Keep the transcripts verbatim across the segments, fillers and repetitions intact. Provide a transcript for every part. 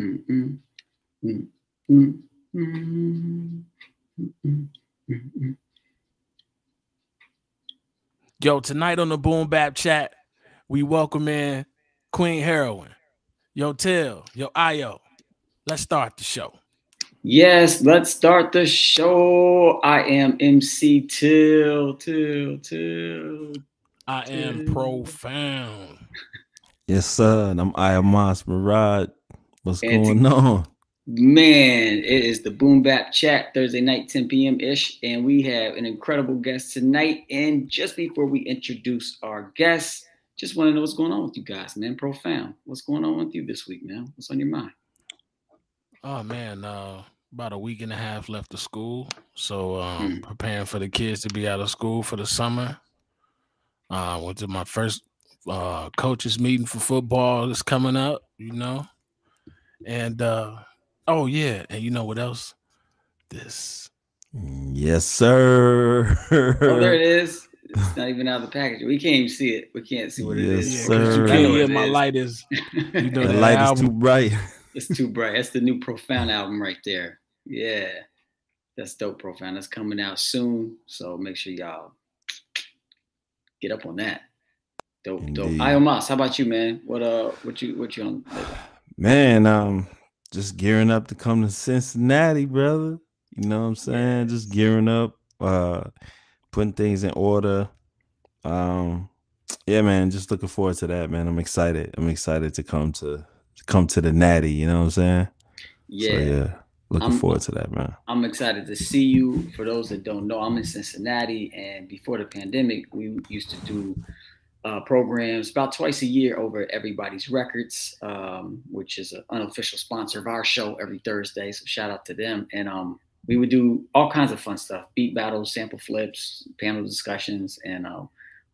Mm-mm. Mm-mm. Mm-mm. Mm-mm. Mm-mm. Yo, tonight on the Boom Bap Chat, we welcome in Queen Herawin. Yo, Till, yo, Ayo. Let's start the show. Yes, let's start the show. I am M C Till, Till, Till. I am Till. Profound. Yes, sir. And I'm Ayamas Marad. What's and going to, on? Man, it is the Boom Bap Chat, Thursday night, ten p.m.-ish. And we have an incredible guest tonight. And just before we introduce our guests, just want to know what's going on with you guys, man. Profound. What's going on with you this week, man? What's on your mind? Oh, man. Uh, about a week and a half left of school. So um, hmm. preparing for the kids to be out of school for the summer. I uh, went to my first uh coaches meeting for football is coming up, you know, and uh oh yeah, and you know what else? This, yes sir. Oh, there it is. It's not even out of the package. We can't even see it. We can't see what yes, it is. Yes sir. You can't hear my is. Light is. You know, the light album. Is too bright. It's too bright. That's the new Profound album right there. Yeah, that's dope. Profound. That's coming out soon. So make sure y'all get up on that. Dope, dope. Ayomas, how about you, man? What uh, what you, what you on? Man, um, just gearing up to come to Cincinnati, brother. You know what I'm saying? Just gearing up, uh, putting things in order. Um, yeah, man. Just looking forward to that, man. I'm excited. I'm excited to come to, to come to the Natty. You know what I'm saying? Yeah. So, yeah. Looking I'm, forward to that, man. I'm excited to see you. For those that don't know, I'm in Cincinnati, and before the pandemic, we used to do Uh, programs about twice a year over at Everybody's Records, um, which is an unofficial sponsor of our show every Thursday. So shout out to them. And um, we would do all kinds of fun stuff, beat battles, sample flips, panel discussions. And uh,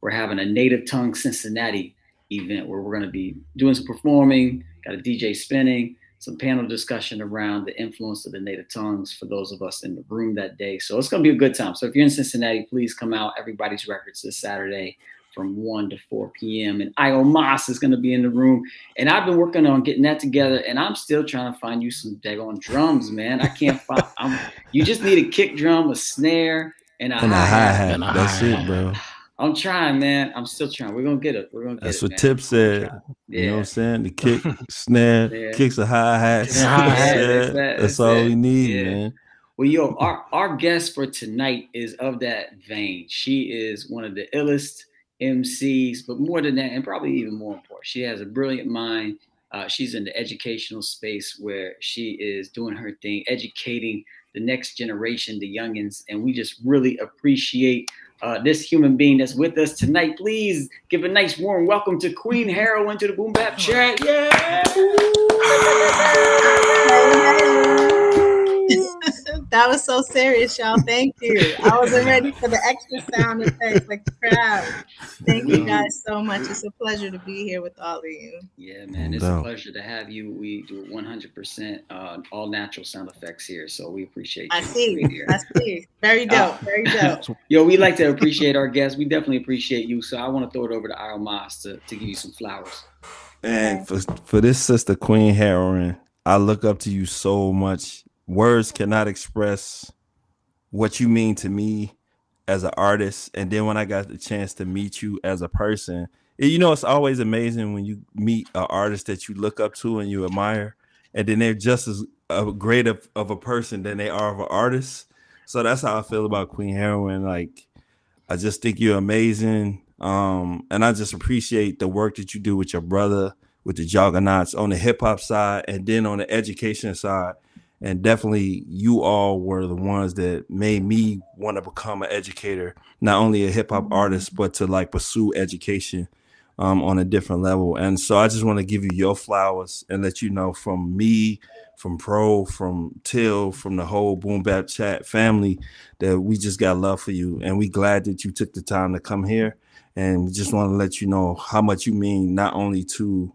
we're having a Native Tongue Cincinnati event where we're going to be doing some performing, got a D J spinning, some panel discussion around the influence of the native tongues for those of us in the room that day. So it's going to be a good time. So if you're in Cincinnati, please come out. Everybody's Records this Saturday from one to four p.m. And Ayomas is going to be in the room. And I've been working on getting that together. And I'm still trying to find you some daggone drums, man. I can't find I'm, you just need a kick drum, a snare, and a, and hi-hat. a hi-hat. And a That's hi-hat. it, bro. I'm trying, man. I'm still trying. We're going to get it. We're going to get That's it, That's what man. Tip said. Yeah. You know what I'm saying? The kick, snare, yeah. kicks a hi-hat. hi-hat. That's, that. That's all that. we need, yeah. man. Well, yo, our, our guest for tonight is of that vein. She is one of the illest M Cs, but more than that, and probably even more important, she has a brilliant mind. Uh, she's in the educational space where she is doing her thing, educating the next generation, the youngins, and we just really appreciate uh, this human being that's with us tonight. Please give a nice warm welcome to Queen Herawin to the Boom Bap Chat. Yeah! That was so serious, y'all. Thank you. I wasn't ready for the extra sound effects like the crowd. Thank you guys so much. It's a pleasure to be here with all of you. Yeah, man. It's a pleasure to have you. We do one hundred percent uh, all natural sound effects here, so we appreciate you. I see. I see. Very dope. Very dope. Yo, we like to appreciate our guests. We definitely appreciate you, so I want to throw it over to Ayomas to, to give you some flowers. Man, for, for this sister, Queen Herawin, I look up to you so much. Words cannot express what you mean to me as an artist. And then when I got the chance to meet you as a person, you know, it's always amazing when you meet an artist that you look up to and you admire, and then they're just as great of, of a person than they are of an artist. So that's how I feel about Queen Herawin. Like, I just think you're amazing. Um, and I just appreciate the work that you do with your brother, with the Juggaknots on the hip hop side, and then on the education side. And definitely you all were the ones that made me want to become an educator, not only a hip hop artist, but to like pursue education um, on a different level. And so I just want to give you your flowers and let you know from me, from Pro, from Till, from the whole Boom Bap Chat family, that we just got love for you. And we glad that you took the time to come here. And we just want to let you know how much you mean not only to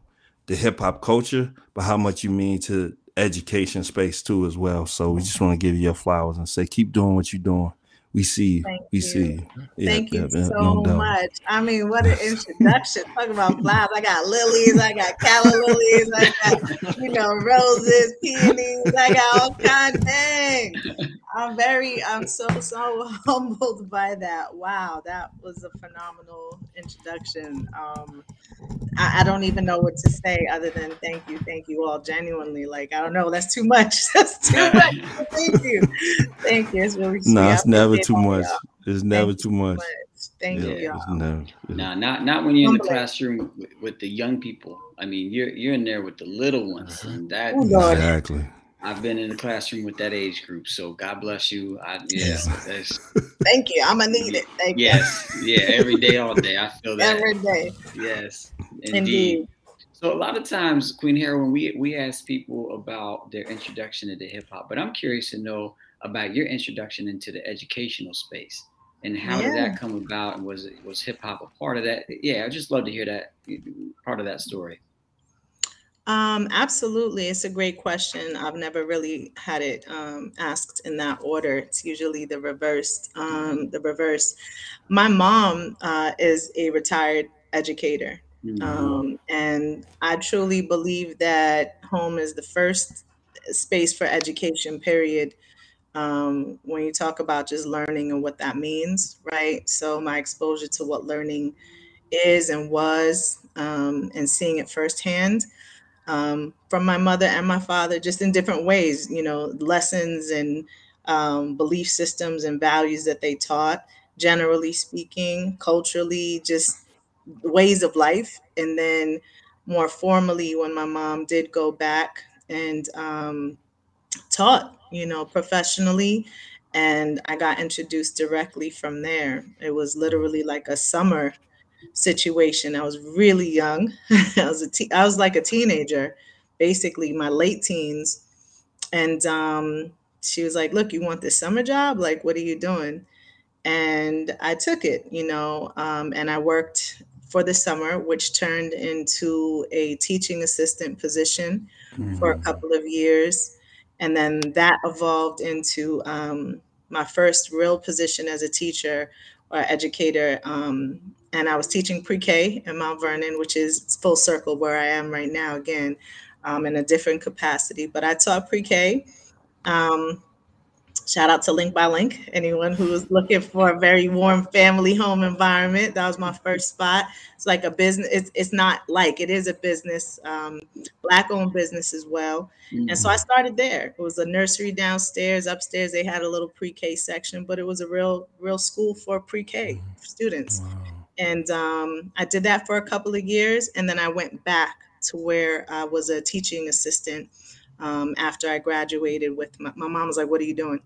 the hip hop culture, but how much you mean to education space too as well. So we just want to give you your flowers and say keep doing what you're doing. We see, Thank we you. see. Yeah, Thank you yeah, yeah, so no much. I mean, what an introduction. Talking about flowers. I got lilies, I got calla lilies, I got, you know, roses, peonies, I got all kinds of things. I'm very, I'm so, so humbled by that. Wow, that was a phenomenal introduction. Um, I, I don't even know what to say other than thank you, thank you all genuinely. Like, I don't know, that's too much. That's too much. Thank you. Thank you. It's really sweet. No, it's never too much. It's never too much. Thank you, y'all. No, not not when you're in the classroom with, with the young people. I mean, you're you're in there with the little ones. And that exactly. I've been in the classroom with that age group, so God bless you. I, yeah, that's, thank you. I'm gonna need it. Thank yes, you. yeah, every day, all day. I feel that every day. Yes, indeed. indeed. So a lot of times, Queen Herawin, we we ask people about their introduction into hip hop, but I'm curious to know about your introduction into the educational space and how yeah. did that come about, and was it was hip hop a part of that? Yeah, I just love to hear that part of that story. Um, absolutely. It's a great question. I've never really had it um, asked in that order. It's usually the reversed, um, the reverse. My mom uh, is a retired educator. Mm-hmm. um, and I truly believe that home is the first space for education, period. Um, when you talk about just learning and what that means, right? So my exposure to what learning is and was, um, and seeing it firsthand, Um, from my mother and my father, just in different ways, you know, lessons and um, belief systems and values that they taught, generally speaking, culturally, just ways of life. And then more formally, when my mom did go back and um, taught, you know, professionally, and I got introduced directly from there. It was literally like a summer situation. I was really young. I was a te- I was like a teenager, basically my late teens. And um, she was like, look, you want this summer job? Like, what are you doing? And I took it, you know, um, and I worked for the summer, which turned into a teaching assistant position mm-hmm. for a couple of years. And then that evolved into um, my first real position as a teacher or educator, um, and I was teaching pre-K in Mount Vernon, which is full circle where I am right now, again, um, in a different capacity. But I taught pre-K. Um, shout out to Link by Link, anyone who was looking for a very warm family home environment. That was my first spot. It's like a business. It's, it's not like, it is a business, um, Black-owned business as well. Mm-hmm. And so I started there. It was a nursery downstairs. Upstairs, they had a little pre-K section, but it was a real, real school for pre-K students. Wow. And um, I did that for a couple of years, and then I went back to where I was a teaching assistant um, after I graduated with my, my mom was like, what are you doing?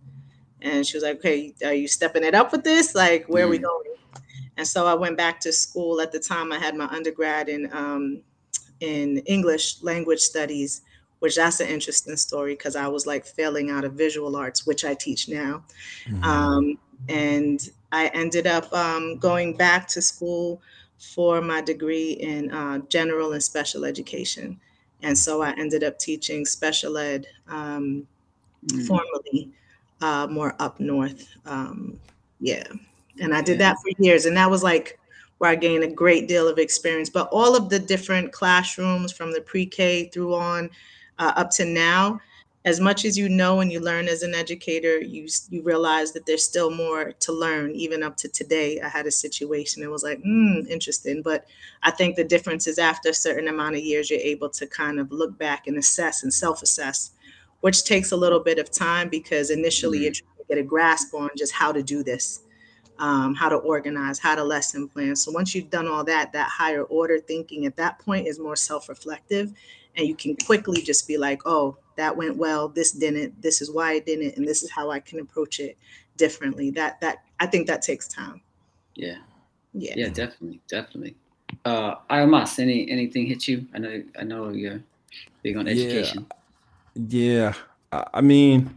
And she was like, okay, are you stepping it up with this? Like, where mm. are we going? And so I went back to school. At the time, I had my undergrad in, um, in English language studies, which that's an interesting story because I was like failing out of visual arts, which I teach now. Mm-hmm. Um, and I ended up um, going back to school for my degree in uh, general and special education. And so I ended up teaching special ed um, mm-hmm. formally uh, more up north. Um, yeah. And I did yeah. that for years. And that was like where I gained a great deal of experience. But all of the different classrooms from the pre-K through on uh, up to now, as much as you know and you learn as an educator, you you realize that there's still more to learn. Even up to today, I had a situation. It was like, hmm, interesting. But I think the difference is after a certain amount of years, you're able to kind of look back and assess and self-assess, which takes a little bit of time because initially mm-hmm. you're trying to get a grasp on just how to do this, um, how to organize, how to lesson plan. So once you've done all that, that higher order thinking at that point is more self-reflective. And you can quickly just be like, oh, that went well, this didn't, this is why it didn't, and this is how I can approach it differently. That, that I think that takes time. Yeah. Yeah. Yeah, definitely, definitely. Uh, Armas, any, anything hit you? I know I know you're big on education. Yeah, yeah. I mean,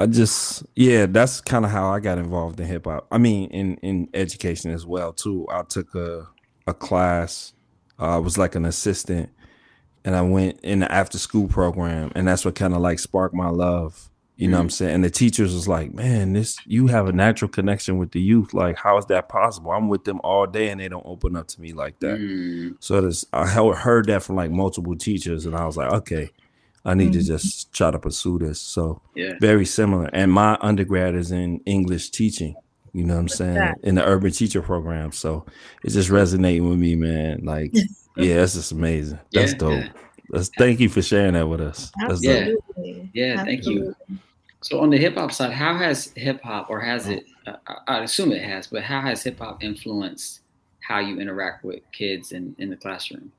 I just, yeah, that's kind of how I got involved in hip hop. I mean, in, in education as well, too. I took a, a class, uh, I was like an assistant, and I went in the after school program, and that's what kind of like sparked my love You know what I'm saying? And the teachers was like, man, this, you have a natural connection with the youth. Like, how is that possible? I'm with them all day and they don't open up to me like that. Mm. So this, I heard that from like multiple teachers and I was like, okay, I need mm. to just try to pursue this. So yeah. very similar. And my undergrad is in English teaching, you know what I'm What's saying? That? In the urban teacher program. So it's just resonating with me, man. Like, yeah, that's just amazing. Yeah. That's dope. That's, thank you for sharing that with us. That's yeah. Dope. Yeah. Thank Absolutely. you. So on the hip hop side, how has hip hop, or has it, uh, I assume it has, but how has hip hop influenced how you interact with kids in, in the classroom?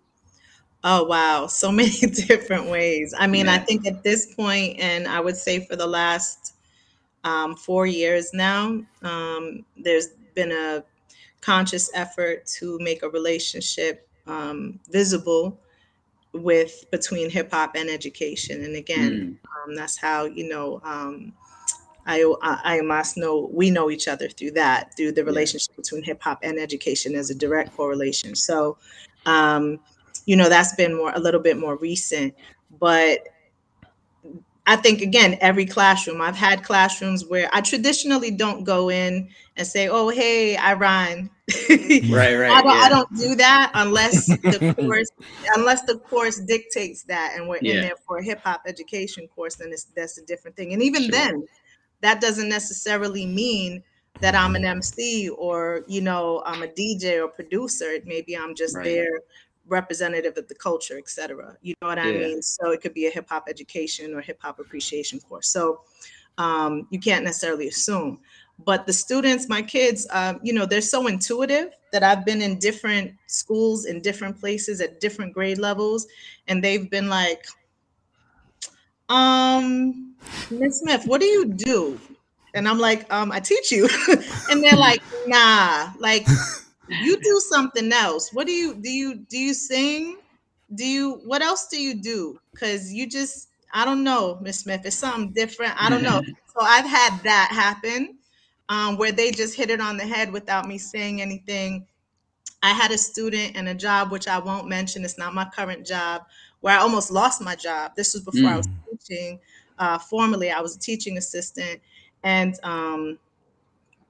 Oh, wow. So many different ways. I mean, yeah. I think at this point, and I would say for the last um, four years now, um, there's been a conscious effort to make a relationship um, visible with between hip hop and education. And again, mm. um, that's how, you know, um, I, I, I must know, we know each other through that, through the relationship yeah. between hip hop and education as a direct correlation. So, um, you know, that's been more, a little bit more recent, but I think, again, every classroom, I've had classrooms where I traditionally don't go in and say, oh, hey, I rhyme. right, right. I don't, yeah. I don't do that unless the course, unless the course dictates that, and we're yeah. in there for a hip hop education course, then it's, that's a different thing. And even sure. then, that doesn't necessarily mean that I'm an M C or, you know, I'm a D J or producer. Maybe I'm just right. there, representative of the culture, et cetera. You know what yeah. I mean? So it could be a hip hop education or hip hop appreciation course. So um, you can't necessarily assume. But the students, my kids, uh, you know, they're so intuitive that I've been in different schools, in different places, at different grade levels. And they've been like, um, Miz Smith, what do you do? And I'm like, um, I teach you. And they're like, nah, like you do something else. What do you, do you, do you sing? Do you, what else do you do? Cause you just, I don't know, Miz Smith, it's something different. I don't know. So I've had that happen. Um, where they just hit it on the head without me saying anything. I had a student in a job, which I won't mention, it's not my current job, where I almost lost my job. This was before mm. I was teaching. Uh, formerly, I was a teaching assistant. And um,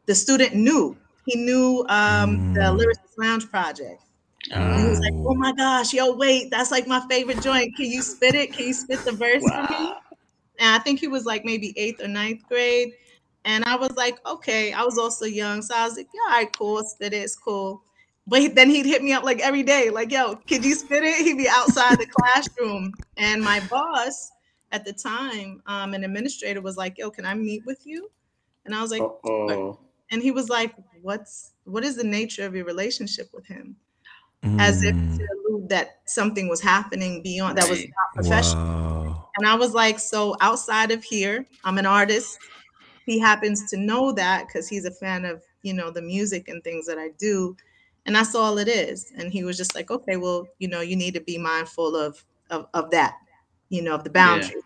the student knew. He knew um, the Lyricist's Lounge project. Oh. He was like, oh my gosh, yo, wait, that's like my favorite joint. Can you spit it? Can you spit the verse wow. for me? And I think he was like maybe eighth or ninth grade. And I was like, okay, I was also young. So I was like, yeah, all right, cool, spit it, it's cool. But then he'd hit me up like every day, like, yo, could you spit it? He'd be outside the classroom. And my boss at the time, um, an administrator, was like, yo, can I meet with you? And I was like, oh. And he was like, what's, what is the nature of your relationship with him? Mm. As if to allude that something was happening beyond, that was not professional. Wow. And I was like, so outside of here, I'm an artist. He happens to know that because he's a fan of, you know, the music and things that I do. And that's all it is. And he was just like, okay, well, you know, you need to be mindful of of, of that, you know, of the boundary, yeah.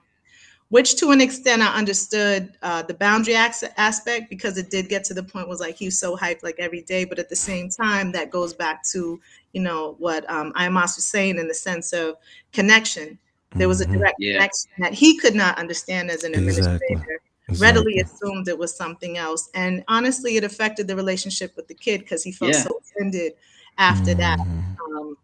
which to an extent I understood uh, the boundary as- aspect because it did get to the point was like, he was so hyped like every day. But at the same time, that goes back to, you know, what um, Imas was saying in the sense of connection. There was a direct yeah. connection that he could not understand as an administrator. Exactly. Exactly. Readily assumed it was something else. And honestly, it affected the relationship with the kid because he felt yeah. so offended after mm. that. Um,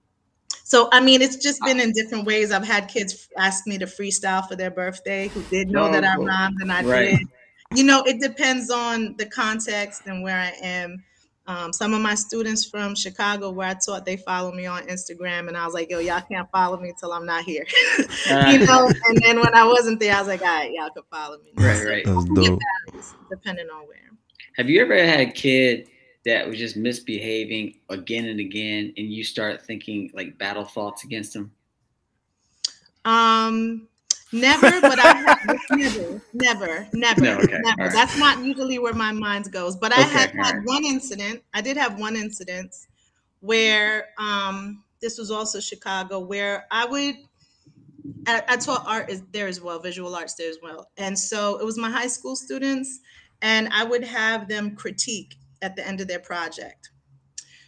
so, I mean, it's just been in different ways. I've had kids ask me to freestyle for their birthday who did know oh, that I rhymed and I right. did. You know, it depends on the context and where I am. Um, some of my students from Chicago where I taught, they follow me on Instagram. And I was like, yo, y'all can't follow me till I'm not here. uh, you know, and then when I wasn't there, I was like, all right, y'all can follow me. Right, right. So values, depending on where. Have you ever had a kid that was just misbehaving again and again and you start thinking like battle thoughts against them? Um, Never, but I have never, never, never, no, okay. never. Right. That's not usually where my mind goes. But I okay, had had right. one incident. I did have one incident where um, this was also Chicago, where I would, I, I taught art is there as well, visual arts there as well. And so it was my high school students, and I would have them critique at the end of their project.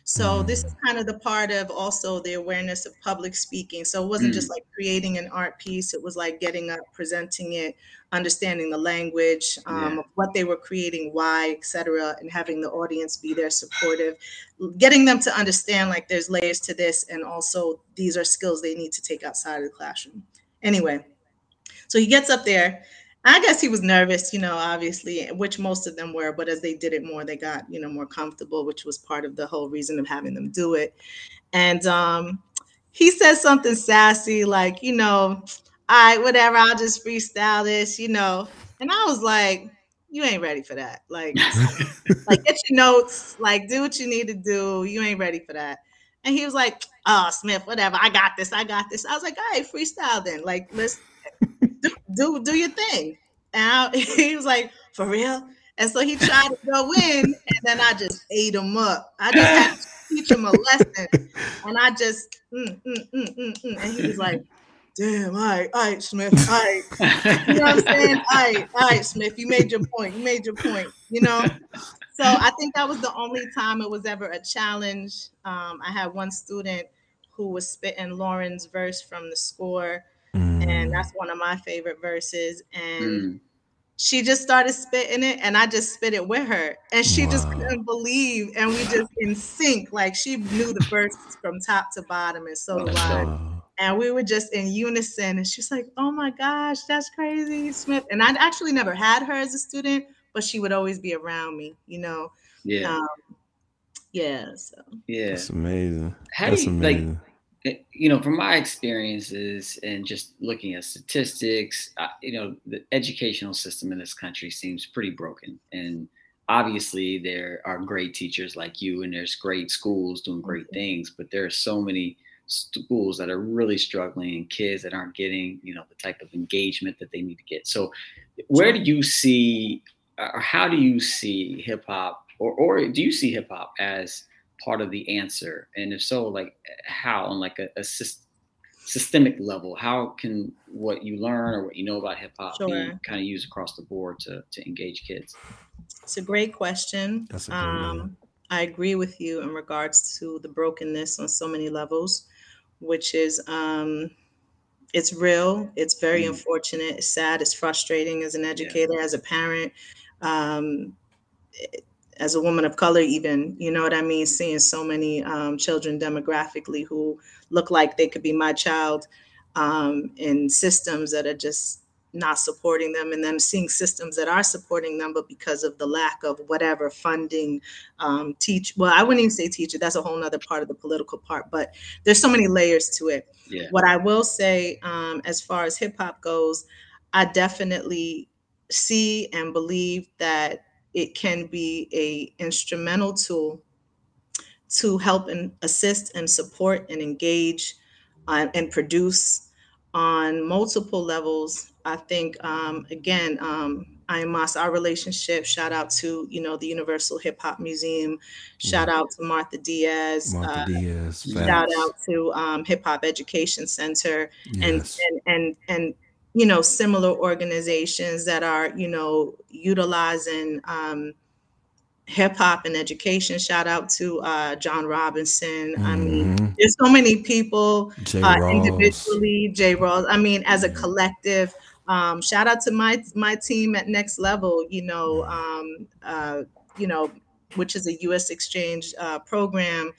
So this is kind of the part of also the awareness of public speaking. So it wasn't mm. just like creating an art piece. It was like getting up, presenting it, understanding the language, um, yeah. of what they were creating, why, et cetera, and having the audience be there supportive, getting them to understand like there's layers to this. And also these are skills they need to take outside of the classroom. Anyway, so he gets up there. I guess he was nervous, you know, obviously, which most of them were. But as they did it more, they got, you know, more comfortable, which was part of the whole reason of having them do it. And um, he says something sassy, like, you know, all right, whatever, I'll just freestyle this, you know. And I was like, you ain't ready for that. Like, like get your notes, like, do what you need to do. You ain't ready for that. And he was like, oh, Smith, whatever, I got this, I got this. I was like, all right, freestyle then. Like, let's. Do, do do your thing. And I, he was like, for real? And so he tried to go in, and then I just ate him up. I just had to teach him a lesson. And I just, mm, mm, mm, mm, mm. And he was like, damn, all right, all right, Smith, all right. You know what I'm saying? All right, all right, Smith, you made your point. You made your point, you know? So I think that was the only time it was ever a challenge. Um, I had one student who was spitting Lauren's verse from the score. And that's one of my favorite verses. And mm. she just started spitting it, and I just spit it with her. And she wow. just couldn't believe. And we just in sync. Like, she knew the verses from top to bottom, and so did I. Wow. And we were just in unison. And she's like, oh, my gosh, that's crazy, Smith. And I actually never had her as a student, but she would always be around me, you know. Yeah. Um, yeah. So. Yeah. That's amazing. How that's do you, amazing. Like, you know, from my experiences and just looking at statistics, uh, you know, the educational system in this country seems pretty broken. And obviously there are great teachers like you, and there's great schools doing great things, but there are so many schools that are really struggling and kids that aren't getting, you know, the type of engagement that they need to get. So where do you see, or how do you see hip hop, or, or do you see hip hop as part of the answer? And if so, like how, on like a, a syst systemic level, how can what you learn or what you know about hip hop sure. be kind of used across the board to, to engage kids? It's a great question. That's a um, I agree with you in regards to the brokenness on so many levels, which is, um, it's real. It's very mm. unfortunate. It's sad. It's frustrating as an educator, yeah. as a parent, um, it, as a woman of color, even, you know what I mean? Seeing so many um, children demographically who look like they could be my child um, in systems that are just not supporting them, and then seeing systems that are supporting them, but because of the lack of whatever funding, um, teach, well, I wouldn't even say teacher, that's a whole nother part of the political part, but there's so many layers to it. Yeah. What I will say, um, as far as hip hop goes, I definitely see and believe that it can be a instrumental tool to help and assist and support and engage uh, and produce on multiple levels. I think, um, again, um, I M A S, our relationship, shout out to, you know, the Universal Hip Hop Museum, shout out to Martha Diaz, Martha uh, Diaz shout out to um, Hip Hop Education Center, yes. and, and, and, and you know, similar organizations that are, you know, utilizing um, hip hop and education. Shout out to uh, John Robinson. Mm-hmm. I mean, there's so many people Jay uh, individually, Jay Rawls. I mean, as a collective, um, shout out to my, my team at Next Level, you know, um, uh, you know, which is a U S exchange uh, program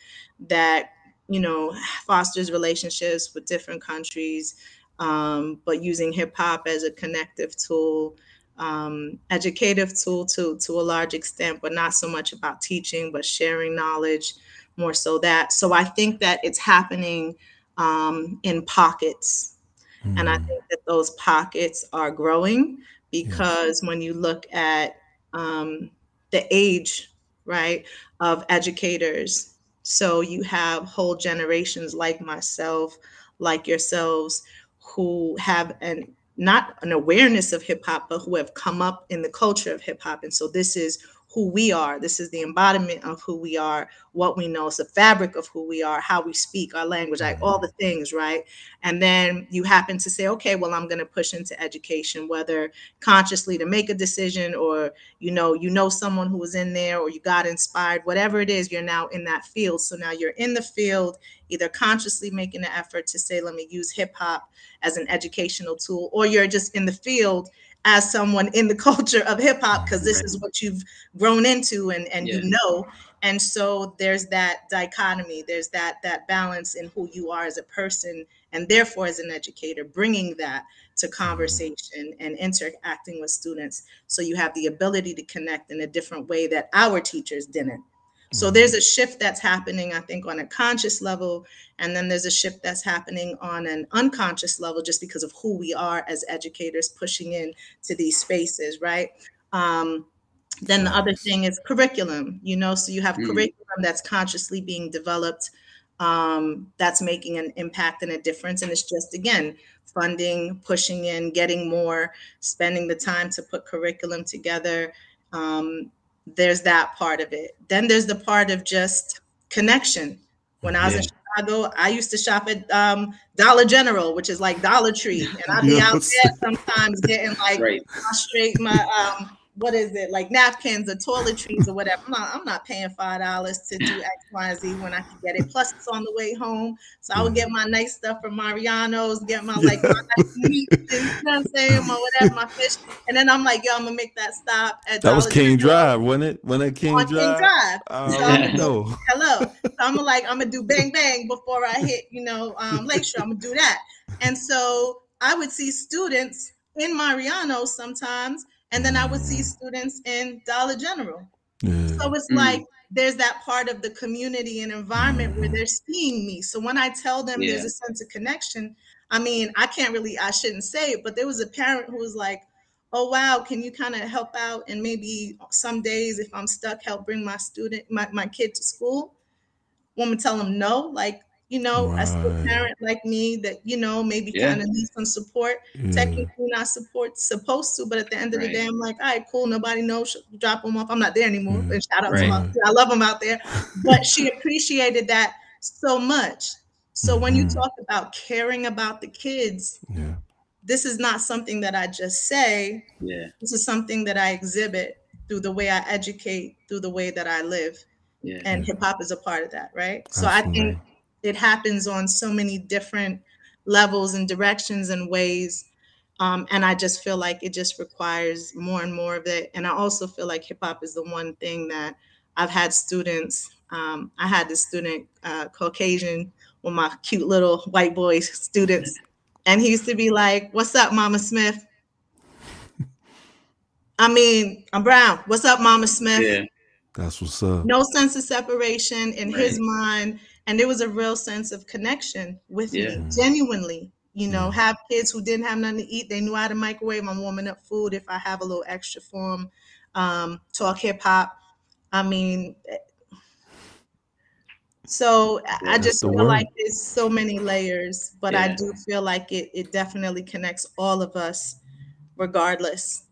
that, you know, fosters relationships with different countries. Um, but using hip hop as a connective tool, um, educative tool to, to a large extent, but not so much about teaching, but sharing knowledge, more so that. So I think that it's happening um, in pockets. Mm. And I think that those pockets are growing because yes. when you look at um, the age, right, of educators, so you have whole generations like myself, like yourselves, who have an not an awareness of hip hop, but who have come up in the culture of hip hop. And so this is who we are. This is the embodiment of who we are, what we know. It's the fabric of who we are, how we speak, our language, like all the things, right? And then you happen to say, okay, well, I'm going to push into education, whether consciously to make a decision or, you know, you know someone who was in there or you got inspired, whatever it is, you're now in that field. So now you're in the field, either consciously making the effort to say, let me use hip hop as an educational tool, or you're just in the field as someone in the culture of hip hop, because this right. is what you've grown into and, and yeah. you know. And so there's that dichotomy, there's that that balance in who you are as a person and therefore as an educator, bringing that to conversation and interacting with students. So you have the ability to connect in a different way that our teachers didn't. So there's a shift that's happening, I think, on a conscious level, and then there's a shift that's happening on an unconscious level just because of who we are as educators pushing in to these spaces, right? Um, then the other thing is curriculum, you know, so you have mm. curriculum that's consciously being developed, um, that's making an impact and a difference, and it's just, again, funding, pushing in, getting more, spending the time to put curriculum together, um, there's that part of it. Then there's the part of just connection. When I was yeah. in Chicago, I used to shop at um, Dollar General, which is like Dollar Tree. And I'd be out there sometimes getting like right. my straight, my, um, what is it? Like napkins or toiletries or whatever. I'm not, I'm not paying five dollars to do X, Y, Z when I can get it. Plus it's on the way home. So I would get my nice stuff from Mariano's, get my like, yeah. my nice meat, you know what I'm saying? My whatever, my fish. And then I'm like, yo, I'm gonna make that stop at That Dollar was King Drive, wasn't it? When it King Drive? King Drive. Uh, so yeah. no. Hello. So I'm like, I'm gonna do bang, bang before I hit, you know, um, Lakeshore. I'm gonna do that. And so I would see students in Mariano's sometimes. And then I would see students in Dollar General. Yeah. So it's mm. like, there's that part of the community and environment where they're seeing me. So when I tell them yeah. there's a sense of connection, I mean, I can't really, I shouldn't say it, but there was a parent who was like, oh, wow, can you kind of help out? And maybe some days if I'm stuck, help bring my student, my, my kid to school. Woman tell them no, like, you know, right. as a parent like me that, you know, maybe yeah. kind of need some support, mm. technically not support, supposed to, but at the end of right. the day, I'm like, all right, cool, nobody knows, drop them off. I'm not there anymore. Mm. And shout out right. to my, I love them out there. But she appreciated that so much. So when mm. you talk about caring about the kids, yeah. this is not something that I just say. Yeah. This is something that I exhibit through the way I educate, through the way that I live. Yeah. And yeah. hip hop is a part of that, right? So Absolutely. I think it happens on so many different levels and directions and ways. Um, and I just feel like it just requires more and more of it. And I also feel like hip hop is the one thing that I've had students. Um, I had this student, uh, Caucasian, one of my cute little white boy students. And he used to be like, what's up, Mama Smith? I mean, I'm brown. What's up, Mama Smith? Yeah. That's what's up. No sense of separation in right. his mind. And there was a real sense of connection with yeah. me, genuinely, you know, yeah. have kids who didn't have nothing to eat. They knew how to microwave. I'm warming up food if I have a little extra for them. Um, talk hip hop. I mean, so yeah, I just feel word. like there's so many layers, but yeah. I do feel like it, it definitely connects all of us regardless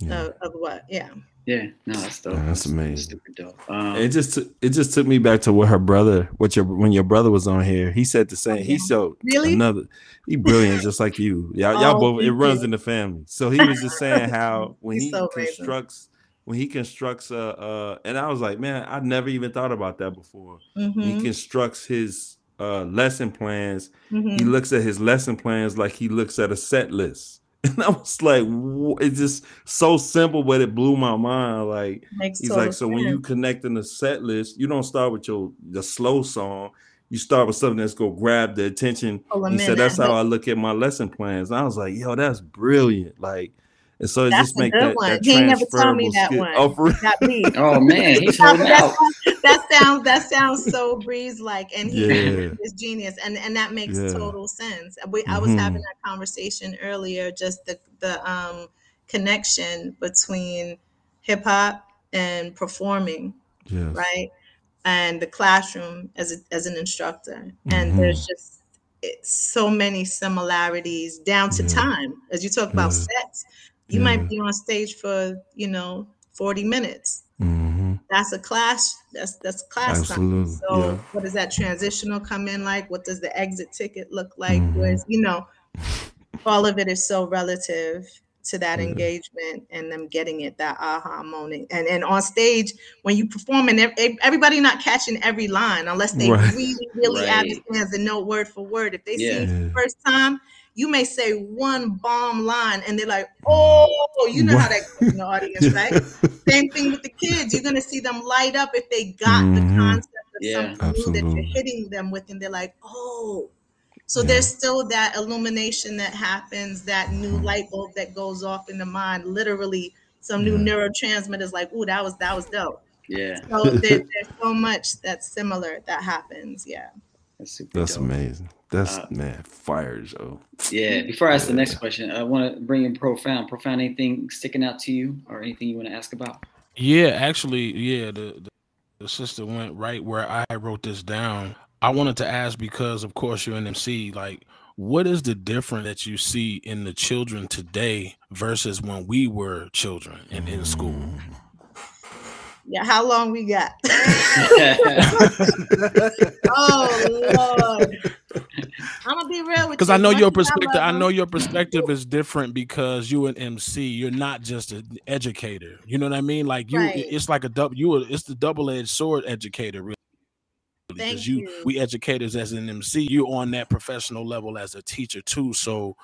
yeah. of, of what. Yeah. Yeah, no, that's dope. Yeah, that's amazing. That's super dope. Um, it just t- it just took me back to what her brother, what your when your brother was on here. He said the same. Okay. He showed really? another. He brilliant, just like you. Y'all, oh, y'all both. It runs did. in the family. So he was just saying how when he so constructs, amazing. when he constructs a, uh, and I was like, man, I never even thought about that before. Mm-hmm. He constructs his uh, lesson plans. Mm-hmm. He looks at his lesson plans like he looks at a set list. And I was like, it's just so simple, but it blew my mind. Like Makes he's like, so sense. when you connect in the set list, you don't start with your the slow song. You start with something that's gonna grab the attention. Oh, he said that's how I look at my lesson plans. And I was like, yo, that's brilliant. Like, and so it that's just makes that, that he never told me that skit. one. Oh, for real? Oh man, he told me that. That sounds that sounds so Breeze like, and he yeah. is genius, and and that makes yeah. total sense. We, I was mm-hmm. having that conversation earlier, just the the um, connection between hip hop and performing, yes. right, and the classroom as a, as an instructor, mm-hmm. and there's just it's so many similarities down to yeah. time. As you talk yeah. about sets, you yeah. might be on stage for you know forty minutes. Mm-hmm. That's a class. That's that's class. Absolutely. So yeah. What does that transitional come in like? What does the exit ticket look like? Mm-hmm. Whereas, you know, all of it is so relative to that yeah. engagement and them getting it, that aha moment. And and on stage when you perform, and everybody not catching every line unless they right. really really right. understand the note word for word. If they yeah. see it for the first time, you may say one bomb line and they're like, oh, you know what? How that goes in the audience, right? Same thing with the kids. You're going to see them light up if they got mm-hmm. the concept of yeah. something Absolutely. That you're hitting them with. And they're like, oh. So yeah. there's still that illumination that happens, that new light bulb that goes off in the mind. Literally, some new yeah. neurotransmitters like, ooh, that was, that was dope. Yeah. So there, there's so much that's similar that happens. Yeah. That's, super that's dope. Amazing. That's uh, man, fire, Joe. Yeah. Before I ask yeah. the next question, I want to bring in Profound. Profound, anything sticking out to you or anything you want to ask about? Yeah, actually, yeah. The, the, the sister went right where I wrote this down. I wanted to ask because, of course, you're an M C. Like, what is the difference that you see in the children today versus when we were children and in school? Yeah, how long we got? Oh, Lord. I'm gonna be real with you. Because I know your perspective. I know your perspective is different because you an M C. You're not just an educator. You know what I mean? Like you, right. it's like a double. You, it's the double-edged sword educator. Really, because you, you, we educators as an M C, you're on that professional level as a teacher too. So,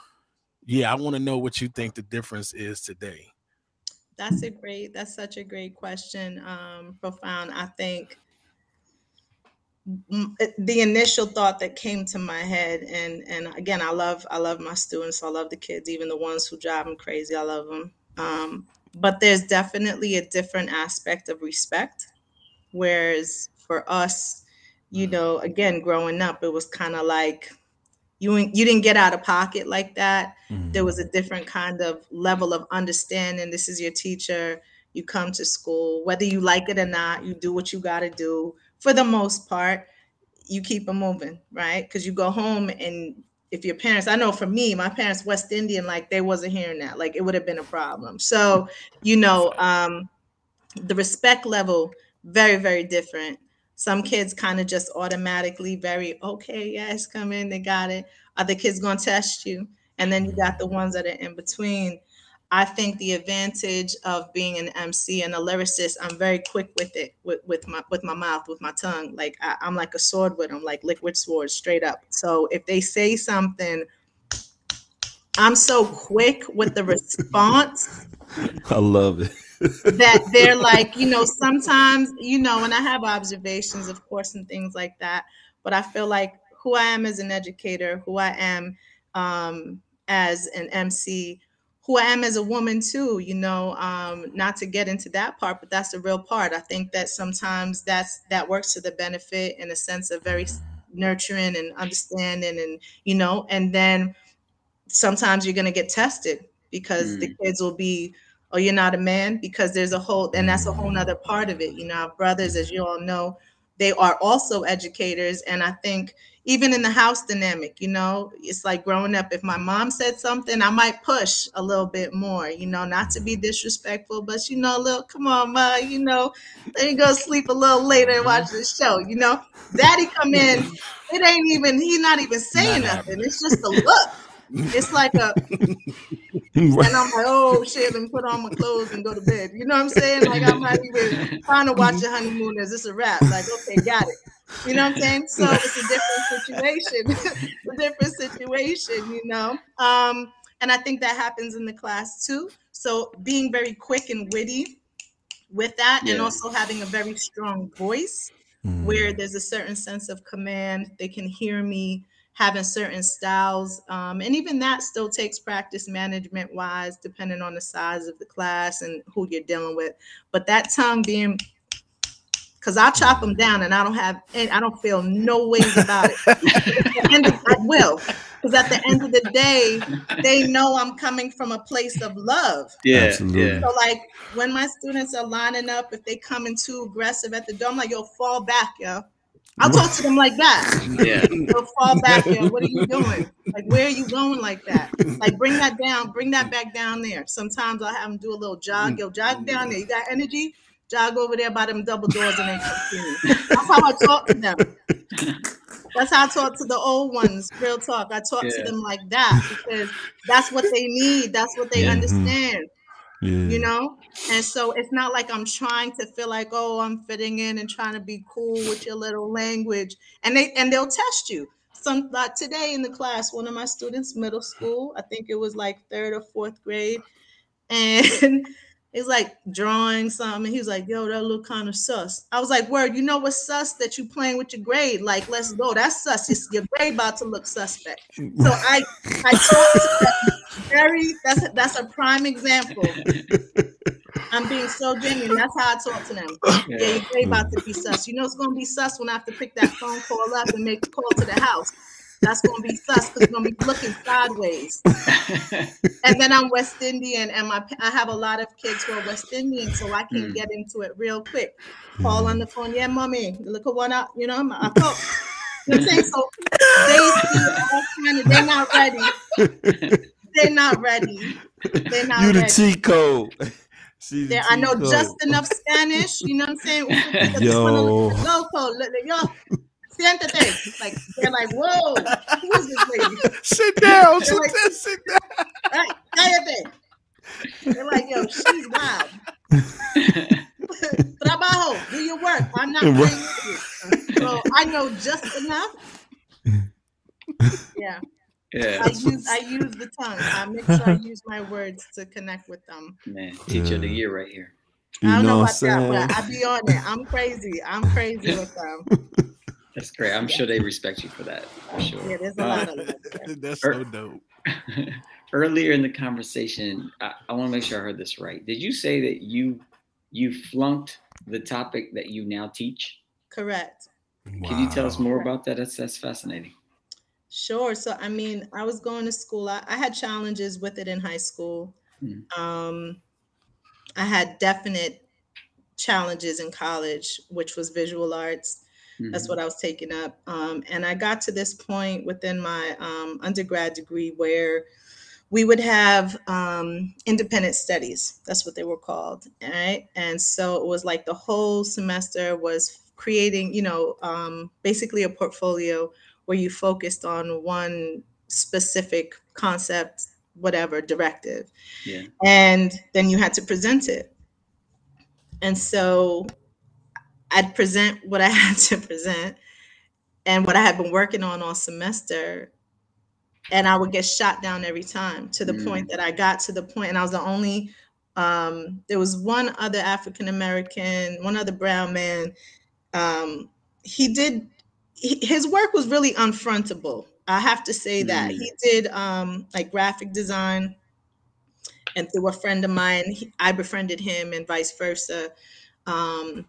yeah, I want to know what you think the difference is today. That's a great. That's such a great question, um, Profound. I think the initial thought that came to my head, and and again, I love I love my students. I love the kids, even the ones who drive them crazy. I love them. Um, but there's definitely a different aspect of respect. Whereas for us, you know, again, growing up, it was kind of like you you didn't get out of pocket like that. Mm-hmm. There was a different kind of level of understanding. This is your teacher. You come to school, whether you like it or not. You do what you got to do. For the most part, you keep it moving, right? Because you go home, and if your parents, I know for me, my parents, West Indian, like they wasn't hearing that. Like it would have been a problem. So, you know, um, the respect level, very, very different. Some kids kind of just automatically very, okay, yes, come in, they got it. Other kids going to test you. And then you got the ones that are in between. I think the advantage of being an M C and a lyricist, I'm very quick with it, with, with my with my mouth, with my tongue. Like I, I'm like a sword with them, like liquid sword, straight up. So if they say something, I'm so quick with the response. I love it. That they're like, you know, sometimes, you know, and I have observations, of course, and things like that. But I feel like who I am as an educator, who I am um, as an M C, who I am as a woman too, you know, um, not to get into that part, but that's the real part. I think that sometimes that's that works to the benefit in a sense of very nurturing and understanding and, you know, and then sometimes you're going to get tested because mm. the kids will be, oh, you're not a man, because there's a whole, and that's a whole nother part of it. You know, our brothers, as you all know, they are also educators. And I think even in the house dynamic, you know, it's like growing up, if my mom said something, I might push a little bit more, you know, not to be disrespectful, but, you know, little, come on, ma, you know, let me go sleep a little later and watch the show. You know, daddy come in, it ain't even, he's not even saying not nothing. It's just a look. It's like a, and I'm like, oh shit, let me put on my clothes and go to bed. You know what I'm saying? Like I might even trying to watch The Honeymooners. It's a wrap. Like, okay, got it. You know what I'm saying? So it's a different situation. a different situation, you know? Um, and I think that happens in the class too. So being very quick and witty with that, yeah. and also having a very strong voice mm. where there's a certain sense of command. They can hear me. Having certain styles. Um, and even that still takes practice management wise, depending on the size of the class and who you're dealing with. But that tongue being, cause I'll chop them down and I don't have, any, I don't feel no ways about it. And I will, cause at the end of the day, they know I'm coming from a place of love. Yeah. Absolutely. So like when my students are lining up, if they coming too aggressive at the door, I'm like, yo, fall back, yo. I'll talk to them like that. Yeah. They'll fall back there. What are you doing? Like, where are you going like that? Like, bring that down. Bring that back down there. Sometimes I'll have them do a little jog. Yo, jog down there. You got energy? jog over there by them double doors and they come to me. That's how I talk to them. That's how I talk to the old ones, real talk. I talk yeah. to them like that because that's what they need. That's what they yeah. understand, yeah. you know? And so it's not like I'm trying to feel like, oh, I'm fitting in and trying to be cool with your little language. And, they, and they'll test you. Some like today in the class, one of my students, middle school, I think it was like third or fourth grade, and he's like drawing something. And he was like, yo, that look kind of sus. I was like, word, you know what's sus? That you playing with your grade. Like, let's go. That's sus. It's your grade about to look suspect. So I I talked to that very, that's a, that's a prime example. I'm being so genuine. That's how I talk to them. Yeah, your grade about to be sus. You know it's going to be sus when I have to pick that phone call up and make the call to the house. That's going to be sus because you're going to be looking sideways. And then I'm West Indian, and my I have a lot of kids who are West Indian, so I can mm. get into it real quick. Call on the phone, yeah, mommy, look at one up, you know, I thought. You know what I'm saying? So they, they're not ready. They're not ready. They're not you ready. You the T-code. There, I know code. Just enough Spanish, you know what I'm saying? Yo. Yo. Like they're like, whoa, who is this lady? Sit down, sit, like, down sit down, right, cállate. They're like, yo, she's wild. Trabajo, do your work. I'm not playing with you. So I know just enough. Yeah. Yeah. I use I use the tongue. I make sure I use my words to connect with them. Man, teacher of the year right here. You I don't know, know about that, but I be on it. I'm crazy. I'm crazy with them. That's great. I'm yeah. sure they respect you for that. For sure. Yeah, there's a lot of that. That's so dope. Earlier in the conversation, I, I want to make sure I heard this right. Did you say that you you flunked the topic that you now teach? Correct. Wow. Can you tell us more about that? That's that's fascinating. Sure. So, I mean, I was going to school. I, I had challenges with it in high school. Mm-hmm. Um, I had definite challenges in college, which was visual arts. That's what I was taking up. Um, and I got to this point within my um, undergrad degree where we would have um, independent studies. That's what they were called. Right? And so it was like the whole semester was creating, you know, um, basically a portfolio where you focused on one specific concept, whatever, directive. Yeah. And then you had to present it. And so I'd present what I had to present and what I had been working on all semester, and I would get shot down every time to the mm. point that I got to the point, and I was the only, um, there was one other African-American, one other brown man. Um, he did, he, his work was really unfrontable. I have to say that. Mm. He did um, like graphic design, and through a friend of mine, he, I befriended him and vice versa. Um,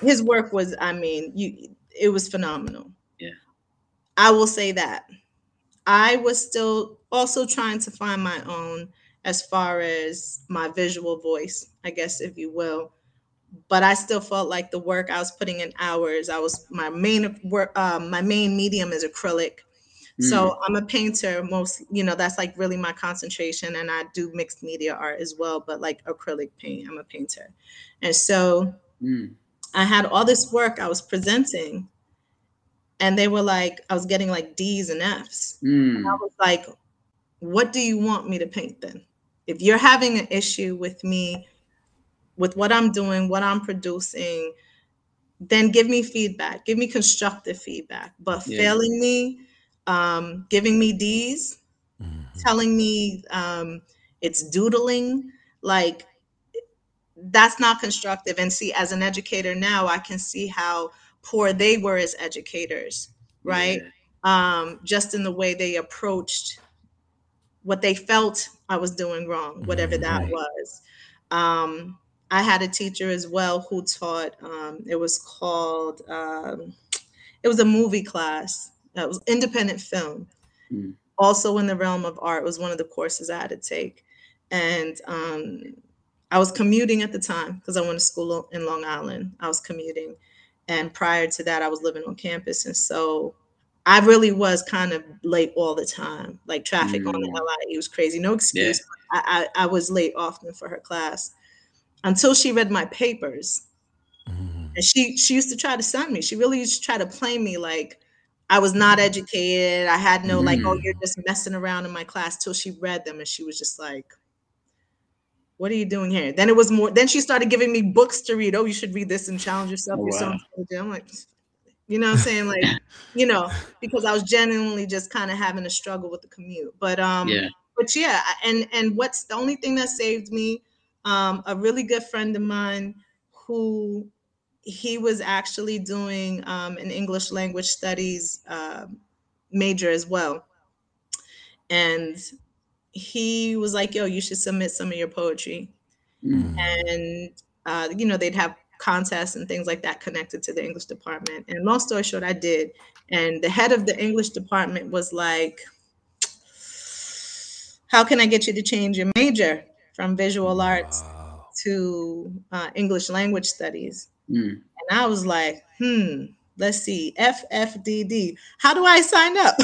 His work was, I mean, you, it was phenomenal. Yeah. I will say that. I was still also trying to find my own as far as my visual voice, I guess, if you will. But I still felt like the work I was putting in hours, I was, my main work, uh, my main medium is acrylic. Mm. So I'm a painter most, you know, that's like really my concentration. And I do mixed media art as well, but like acrylic paint, I'm a painter. And so, mm. I had all this work I was presenting, and they were like, I was getting like D's and F's. Mm. And I was like, what do you want me to paint then? If you're having an issue with me, with what I'm doing, what I'm producing, then give me feedback, give me constructive feedback. But yeah. failing me, um, giving me D's, mm-hmm. telling me um, it's doodling, like, that's not constructive. And see, as an educator now, I can see how poor they were as educators, right? Yeah. Um, just in the way they approached what they felt I was doing wrong, whatever that right. was. Um, I had a teacher as well who taught, um, it was called, um, it was a movie class. It was independent film. Mm. Also in the realm of art was one of the courses I had to take. And um, I was commuting at the time because I went to school in Long Island. I was commuting. And prior to that, I was living on campus. And so I really was kind of late all the time. Like traffic mm. on the L I E was crazy. No excuse. Yeah. I, I, I was late often for her class. until she read my papers. Mm-hmm. And she, she used to try to sun me. She really used to try to play me like I was not educated. I had no, mm-hmm. like, oh, you're just messing around in my class, till she read them. And she was just like, what are you doing here? Then it was more, then she started giving me books to read. Oh, you should read this and challenge yourself. Oh, wow. I'm like, you know what I'm saying? Like, you know, because I was genuinely just kind of having a struggle with the commute. But, um, yeah. but yeah, and, and what's the only thing that saved me, um, a really good friend of mine who, he was actually doing um, an English language studies uh, major as well. And he was like, yo, you should submit some of your poetry. Mm. And, uh, you know, they'd have contests and things like that connected to the English department. And long story short, I did. And the head of the English department was like, how can I get you to change your major from visual arts wow. to uh, English language studies? Mm. And I was like, hmm, let's see, F F D D. How do I sign up?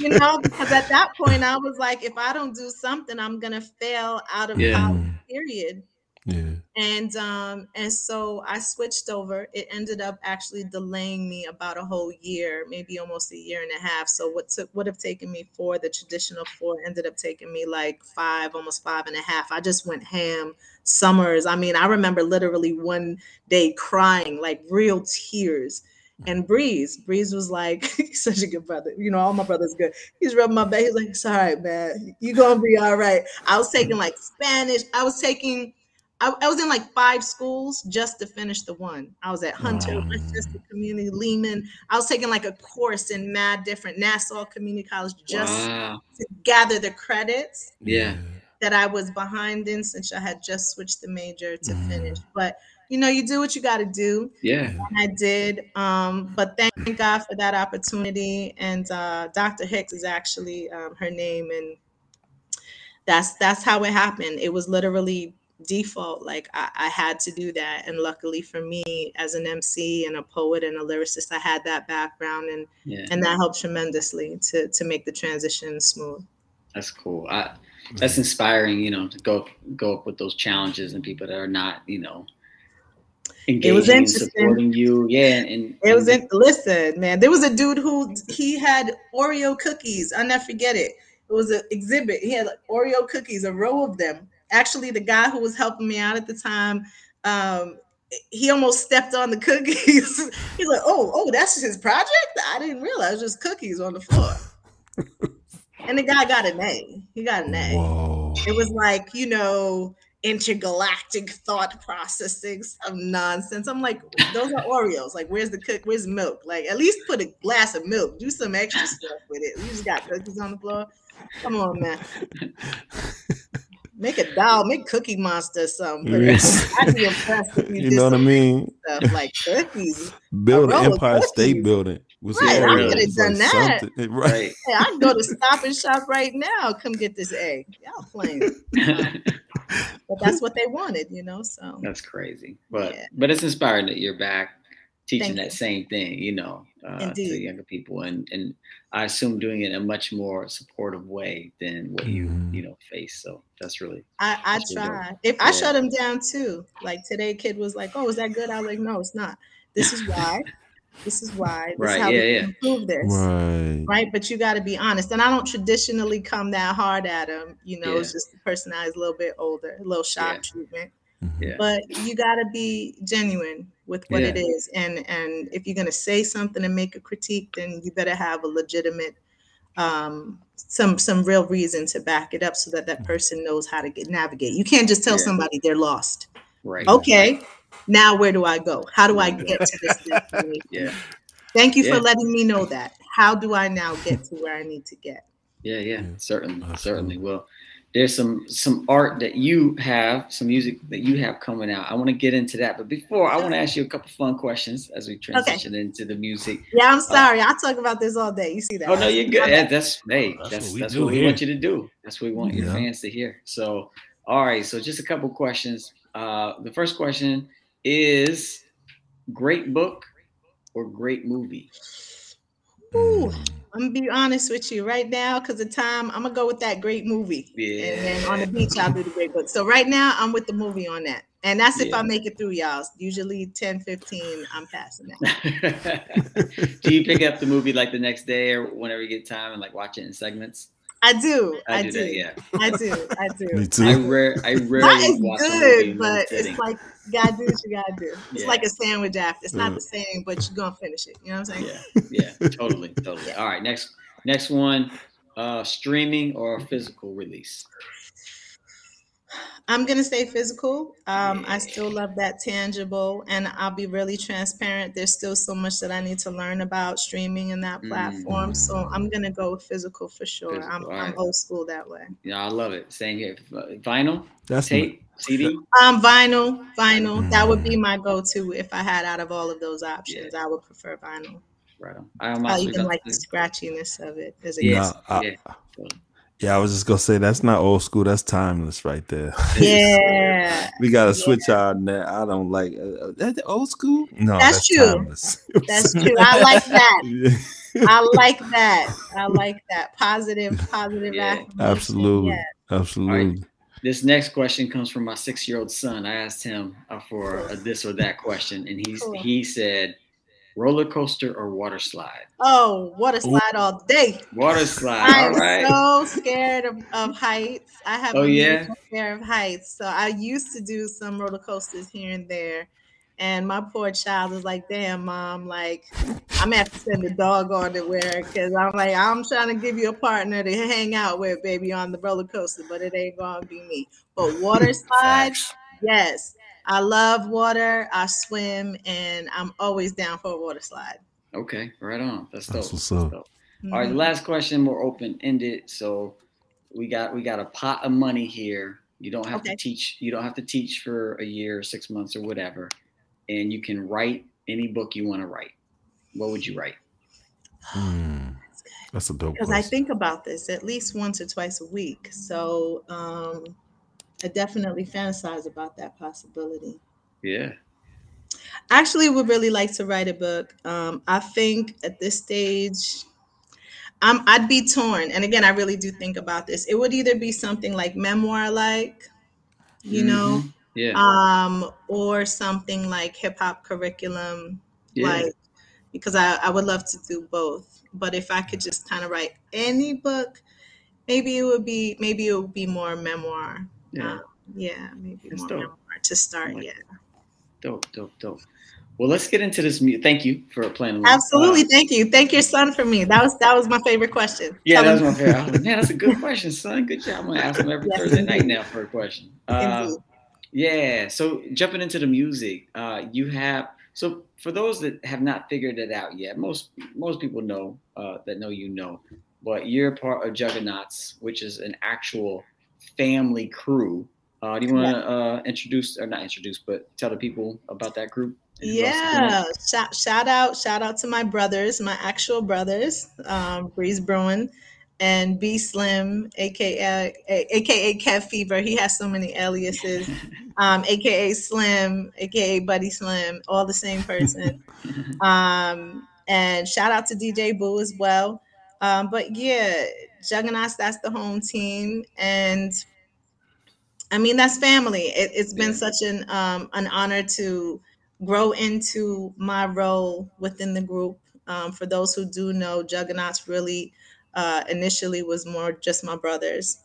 You know, because at that point I was like, if I don't do something, I'm going to fail out of yeah. college, period. Yeah. And, um, and so I switched over. It ended up actually delaying me about a whole year, maybe almost a year and a half. So what took, would have taken me four, the traditional four ended up taking me like five, almost five and a half. I just went ham. Summers. I mean, I remember literally one day crying, like real tears. And Breeze, Breeze was like, he's such a good brother. You know, all my brothers good. He's rubbing my back. He's like, it's all right, man. You're going to be all right. I was taking like Spanish. I was taking, I, I was in like five schools just to finish the one. I was at Hunter, wow. Francesca Community, Lehman. I was taking like a course in mad different Nassau Community College just wow. to gather the credits. Yeah. that I was behind in since I had just switched the major to finish. But, you know, you do what you got to do. Yeah. And I did. Um, but thank God for that opportunity. And uh, Doctor Hicks is actually um, her name. And that's that's how it happened. It was literally default. Like, I, I had to do that. And luckily for me, as an M C and a poet and a lyricist, I had that background. And yeah. and that helped tremendously to, to make the transition smooth. That's cool. I That's inspiring, you know, to go go up with those challenges and people that are not, you know, engaging. It was interesting. And supporting you. Yeah. And, and it was, in, listen, man, there was a dude who, he had Oreo cookies. I'll never forget it. It was an exhibit. He had like Oreo cookies, a row of them. Actually, the guy who was helping me out at the time, um, he almost stepped on the cookies. He's like, oh, oh, that's his project? I didn't realize just cookies on the floor. And the guy got an A. He got an A. Whoa. It was like, you know, intergalactic thought processing, some nonsense. I'm like, those are Oreos. Like, where's the cook? Where's milk? Like, at least put a glass of milk. Do some extra stuff with it. You just got cookies on the floor. Come on, man. Make a doll. Make Cookie Monster or something. But yes. I'd be impressed if you, you know what I mean? Stuff like cookies. Build an Empire cookies. State building. Right, I could have done like that. Something. Right, hey, I'd go to Stop and Shop right now. Come get this egg. Y'all playing, um, but that's what they wanted, you know. So that's crazy, but yeah. but it's inspiring that you're back teaching Thank that you. Same thing, you know, uh, to younger people, and and I assume doing it in a much more supportive way than what you you know face. So that's really I, I that's try. Really if I shut them down too, like today, kid was like, "Oh, is that good?" I was like, "No, it's not. This is why." This is why. This right, is how yeah, we yeah. improve this. Right. right. But you got to be honest. And I don't traditionally come that hard at them. You know, yeah. it's just the person I was a little bit older, a little shock yeah. treatment. Yeah. But you got to be genuine with what yeah. it is. And and if you're going to say something and make a critique, then you better have a legitimate, um, some some real reason to back it up so that that person knows how to get, navigate. You can't just tell yeah. somebody they're lost. Right. Okay. Right. Now, where do I go? How do I get to this destination? Yeah. Thank you yeah. for letting me know that. How do I now get to where I need to get? Yeah, yeah, certainly, awesome. certainly. Well, there's some some art that you have, some music that you have coming out. I want to get into that. But before, I want to ask you a couple fun questions as we transition okay. into the music. Yeah, I'm sorry. Uh, I talk about this all day. You see that. Oh, no, you're good. Yeah, that's, hey, that's, that's what we, that's what we want you to do. That's what we want yeah. your fans to hear. So, all right. So just a couple questions. Uh, the first question is great book or great movie? Ooh, I'm gonna be honest with you right now, because of time, I'm gonna go with that great movie. Yeah. And then on the beach, I'll do the great book. So right now, I'm with the movie on that. And that's yeah. if I make it through, y'all. Usually ten, fifteen, I'm passing that. Do you pick up the movie like the next day or whenever you get time and like watch it in segments? I do. I, I do. do. That, yeah. I do. I do. Me too. I, rare, I rarely watch good, a movie. But it's like, you gotta do what you gotta do. It's yeah. like a sandwich after. It's not the same, but you're gonna finish it. You know what I'm saying? Yeah. Yeah. Totally. Totally. Yeah. All right. Next. Next one. Uh, streaming or physical release? I'm gonna say physical. Um, yeah. I still love that tangible, and I'll be really transparent. There's still so much that I need to learn about streaming in that platform. Mm-hmm. So I'm gonna go with physical for sure. Physical. I'm, right. I'm old school that way. Yeah, I love it. Same here. Vinyl, that's tape, my, C D. Um, vinyl, vinyl. Mm-hmm. That would be my go-to if I had out of all of those options. Yeah. I would prefer vinyl. Right on. I don't oh, even like the scratchiness of it. As a yeah. No, yeah. Yeah, I was just gonna say that's not old school. That's timeless, right there. Yeah, we gotta switch yeah. out. Now I don't like uh, that old school. No, that's, that's true. Timeless. That's true. I like that. Yeah. I like that. I like that. Positive, positive. Yeah. Absolutely, yeah. absolutely. Right. This next question comes from my six-year-old son. I asked him uh, for a this or that question, and he cool. he said. Roller coaster or water slide? Oh, water slide Ooh. all day. Water slide. I'm all right. so scared of, of heights. I have oh, a yeah? fear of heights. So I used to do some roller coasters here and there. And my poor child was like, damn, mom, like, I'm gonna have to send the dog on to where, because I'm like, I'm trying to give you a partner to hang out with, baby, on the roller coaster, but it ain't gonna be me. But water slides, yes. I love water, I swim, and I'm always down for a water slide. Okay, right on. That's dope. That's what's up. That's dope. Mm-hmm. All right, last question, more open-ended. So we got we got a pot of money here. You don't have okay. to teach, you don't have to teach for a year, six months, or whatever. And you can write any book you want to write. What would you write? Mm. That's, That's a dope. Because I think about this at least once or twice a week. So um I definitely fantasize about that possibility. Yeah. Actually, would really like to write a book. Um, I think at this stage, I'm, I'd be torn. And again, I really do think about this. It would either be something like memoir-like, you mm-hmm. know, yeah. um, or something like hip-hop curriculum, yeah. like, because I, I would love to do both. But if I could just kind of write any book, maybe it would be, maybe it would be more memoir. Yeah, um, yeah, maybe more memoir to start. Like, yeah, dope, dope, dope. Well, let's get into this. Mu thank you for playing. Along. Absolutely, wow. thank you. Thank your son for me. That was that was my favorite question. Yeah, that was my favorite. I was like, man, that's a good question, son. Good job. I'm gonna ask him every yes, Thursday indeed. night now for a question. Uh, yeah. So jumping into the music, uh, you have. So for those that have not figured it out yet, most most people know uh, that know you know, but you're part of Juggaknots, which is an actual family crew. Uh, do you want to uh, introduce or not introduce, but tell the people about that group? Yeah, shout, shout out, shout out to my brothers, my actual brothers, um, Breeze Brewin and B Slim, aka aka Cat Fever. He has so many aliases, um, aka Slim, aka Buddy Slim, all the same person. um, and shout out to D J Boo as well. Um, but yeah. Juggaknots, that's the home team, and I mean that's family. It, it's been yeah. such an um, an honor to grow into my role within the group. Um, for those who do know, Juggaknots really uh, initially was more just my brothers,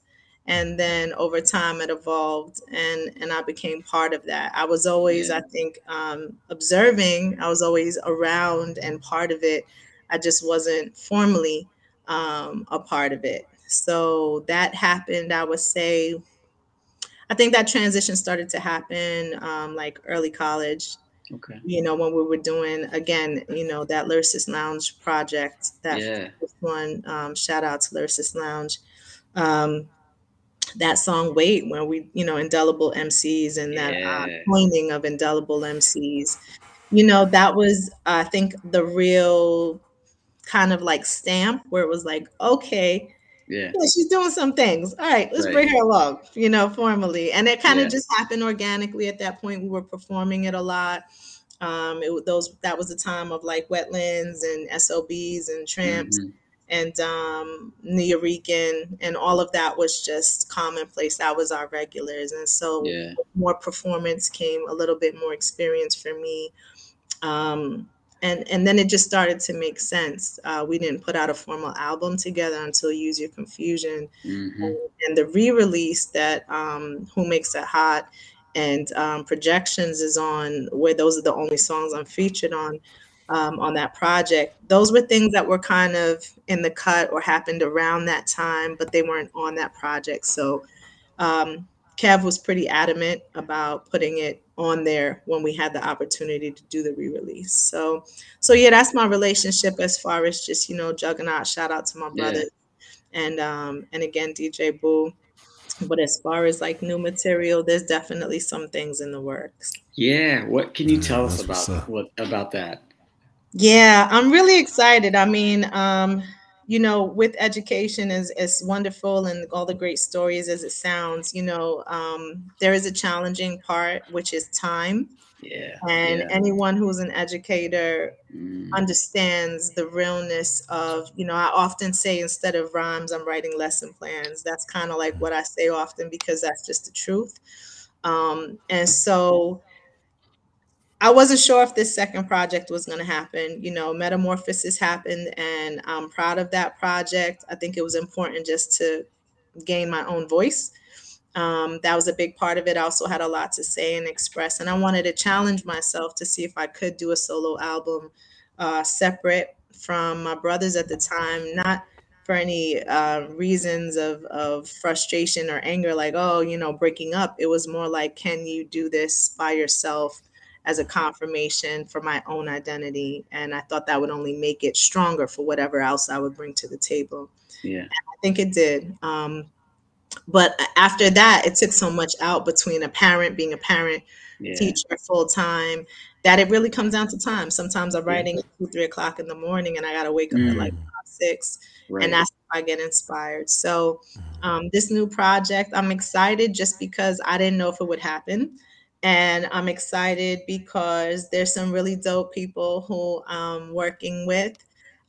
and then over time it evolved, and and I became part of that. I was always, yeah. I think, um, observing. I was always around and part of it. I just wasn't formally um a part of it. So that happened, I would say, I think that transition started to happen um like early college. Okay. You know, when we were doing, again, you know, that Lyricist's Lounge project, that yeah. first one, um shout out to Lyricist's Lounge. Um that song Wait, where we, you know, Indelible M Cs and that yeah. uh, pointing of Indelible M Cs. You know, that was I think the real kind of like stamp where it was like, okay, yeah, yeah she's doing some things. All right, let's right. bring her along, you know, formally. And it kind of yeah. just happened organically at that point. We were performing it a lot. Um, it those that was the time of like Wetlands and S O Bs and Tramps. Mm-hmm. and um, New Eurekan, and all of that was just commonplace. That was our regulars. And so yeah. more performance came, a little bit more experience for me. Um, and, and then it just started to make sense. Uh, we didn't put out a formal album together until Use Your Confusion. Mm-hmm. and, and the re-release that um, Who Makes It Hot and um, Projections is on, where those are the only songs I'm featured on. Um, on that project, those were things that were kind of in the cut or happened around that time, but they weren't on that project. So um, Kev was pretty adamant about putting it on there when we had the opportunity to do the re-release. So, so yeah, that's my relationship as far as just, you know, Juggernaut, shout out to my brother. Yeah. And, um, and again, D J Boo. But as far as like new material, there's definitely some things in the works. Yeah. What can you tell us about what about that? Yeah, I'm really excited. I mean, um, you know, with education is as wonderful and all the great stories as it sounds, you know, um, there is a challenging part, which is time. Yeah. And yeah. anyone who's an educator mm. understands the realness of, you know, I often say instead of rhymes, I'm writing lesson plans. That's kind of like what I say often, because that's just the truth. Um, and so I wasn't sure if this second project was going to happen. You know, Metamorphosis happened, and I'm proud of that project. I think it was important just to gain my own voice. Um, that was a big part of it. I also had a lot to say and express, and I wanted to challenge myself to see if I could do a solo album uh, separate from my brothers at the time, not for any uh, reasons of, of frustration or anger, like, oh, you know, breaking up. It was more like, can you do this by yourself? As a confirmation for my own identity. And I thought that would only make it stronger for whatever else I would bring to the table. Yeah, and I think it did. Um, but after that, it took so much out between a parent, being a parent, yeah. teacher full time, that it really comes down to time. Sometimes I'm writing yeah. at two, three o'clock in the morning, and I gotta wake up mm. at like five, six, right. and that's how I get inspired. So um, this new project, I'm excited just because I didn't know if it would happen. And I'm excited because there's some really dope people who I'm working with.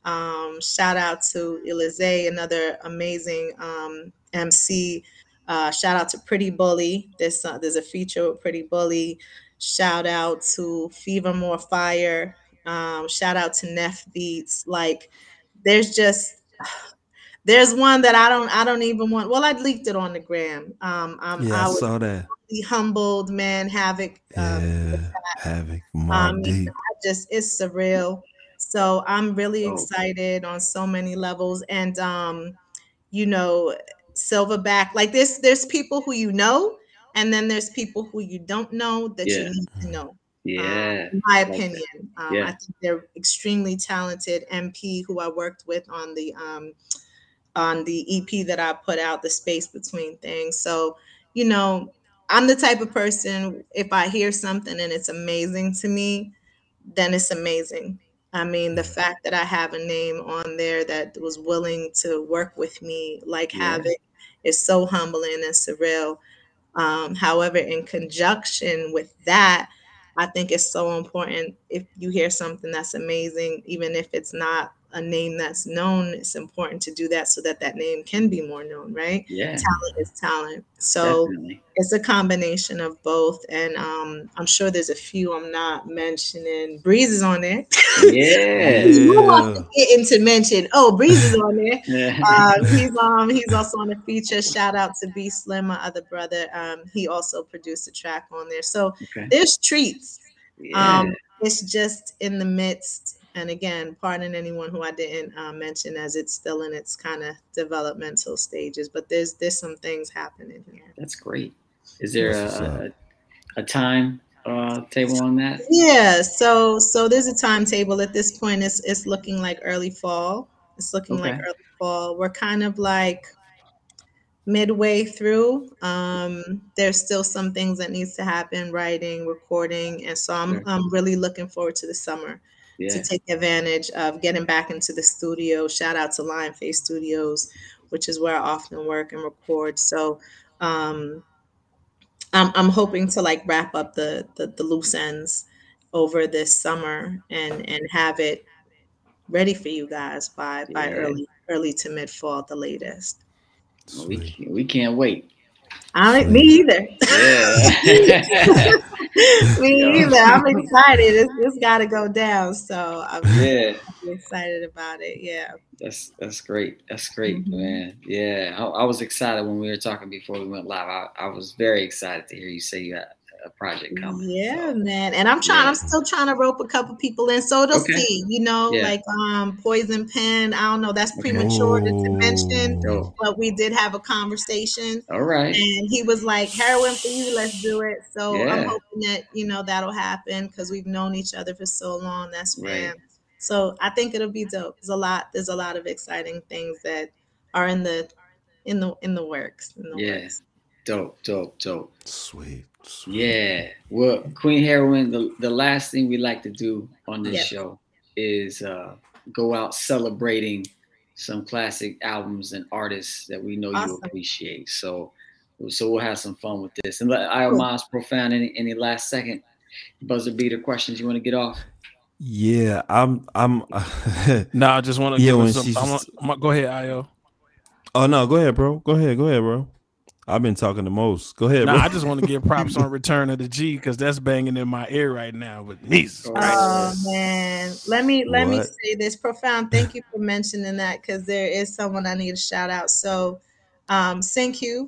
Um, shout out to Elize, another amazing um, M C. Uh, shout out to Pretty Bully. There's, uh, there's a feature with Pretty Bully. Shout out to Fever More Fire. Um, shout out to Neff Beats. Like, there's just... There's one that I don't I don't even want. Well, I leaked it on the gram. Um, I'm, yeah, I, I saw that. Really humbled, man. Havoc. Um, yeah, Havoc. Um, you know, I just, it's surreal. So I'm really oh, excited man. On so many levels. And, um, you know, Silverback. Like this, there's people who you know, and then there's people who you don't know that yeah. you need to know. Yeah, um, in my opinion. Like um, yeah. I think they're extremely talented. M P, who I worked with on the... Um, on the E P that I put out, The Space Between Things. So, you know, I'm the type of person, if I hear something and it's amazing to me, then it's amazing. I mean, the fact that I have a name on there that was willing to work with me, like yeah. Havoc, is so humbling and surreal. Um, however, in conjunction with that, I think it's so important if you hear something that's amazing, even if it's not a name that's known, it's important to do that so that that name can be more known, right? Yeah. Talent is talent. So definitely. It's a combination of both. And um, I'm sure there's a few I'm not mentioning. Breeze is on there. Yeah. You want to get into mention. Oh, Breeze is on there. yeah. uh, he's, um, he's also on the feature. Shout out to B Slim, my other brother. Um, he also produced a track on there. So okay. there's treats. Yeah. Um, it's just in the midst. And again, pardon anyone who I didn't uh, mention, as it's still in its kind of developmental stages. But there's there's some things happening here. That's great. Is there a, a, a time uh, table on that? Yeah. So so there's a timetable at this point. It's it's looking like early fall. It's looking okay. like early fall. We're kind of like midway through. Um, there's still some things that needs to happen: writing, recording, and so I'm I'm really looking forward to the summer. Yeah. To take advantage of getting back into the studio. Shout out to Lionface Studios, which is where I often work and record. So um, I'm, I'm hoping to like wrap up the, the the loose ends over this summer and and have it ready for you guys by by yeah. early early to mid fall at the latest. Well, we, can't, we can't wait. I me either. Yeah. me Yo. either. I'm excited. It's, it's got to go down. So I'm yeah. excited about it. Yeah. That's that's great. That's great, mm-hmm. man. Yeah, I, I was excited when we were talking before we went live. I, I was very excited to hear you say you had a project coming. Yeah, so. man. And I'm trying. Yeah. I'm still trying to rope a couple people in. So they'll okay. see. You know, yeah. like um, Poison Pen. I don't know. That's premature okay. to mention, oh. but we did have a conversation. All right. And he was like, "Heroin for you. Let's do it." So yeah. I'm hoping that you know that'll happen because we've known each other for so long. That's right. So I think it'll be dope. There's a lot. There's a lot of exciting things that are in the, in the in the works. In the yeah, works. dope, dope, dope. Sweet, sweet. Yeah. Well, Queen Herawin, the the last thing we like to do on this yes. show is uh, go out celebrating some classic albums and artists that we know awesome. you appreciate. So, so we'll have some fun with this. And let I O Mom's Profound. Any any last second buzzer beater questions you want to get off? Yeah, I'm. I'm. no, nah, I just want to. Yeah, give some, I'm, just, I'm, I'm, go ahead, Io. Oh no, go ahead, bro. Go ahead, go ahead, bro. I've been talking the most. Go ahead. Nah, bro. I just want to give props on Return of the G because that's banging in my ear right now with Jesus. Oh Christ. man, let me let what? me say this, Profound. Thank you for mentioning that because there is someone I need to shout out. So, um, Sincube,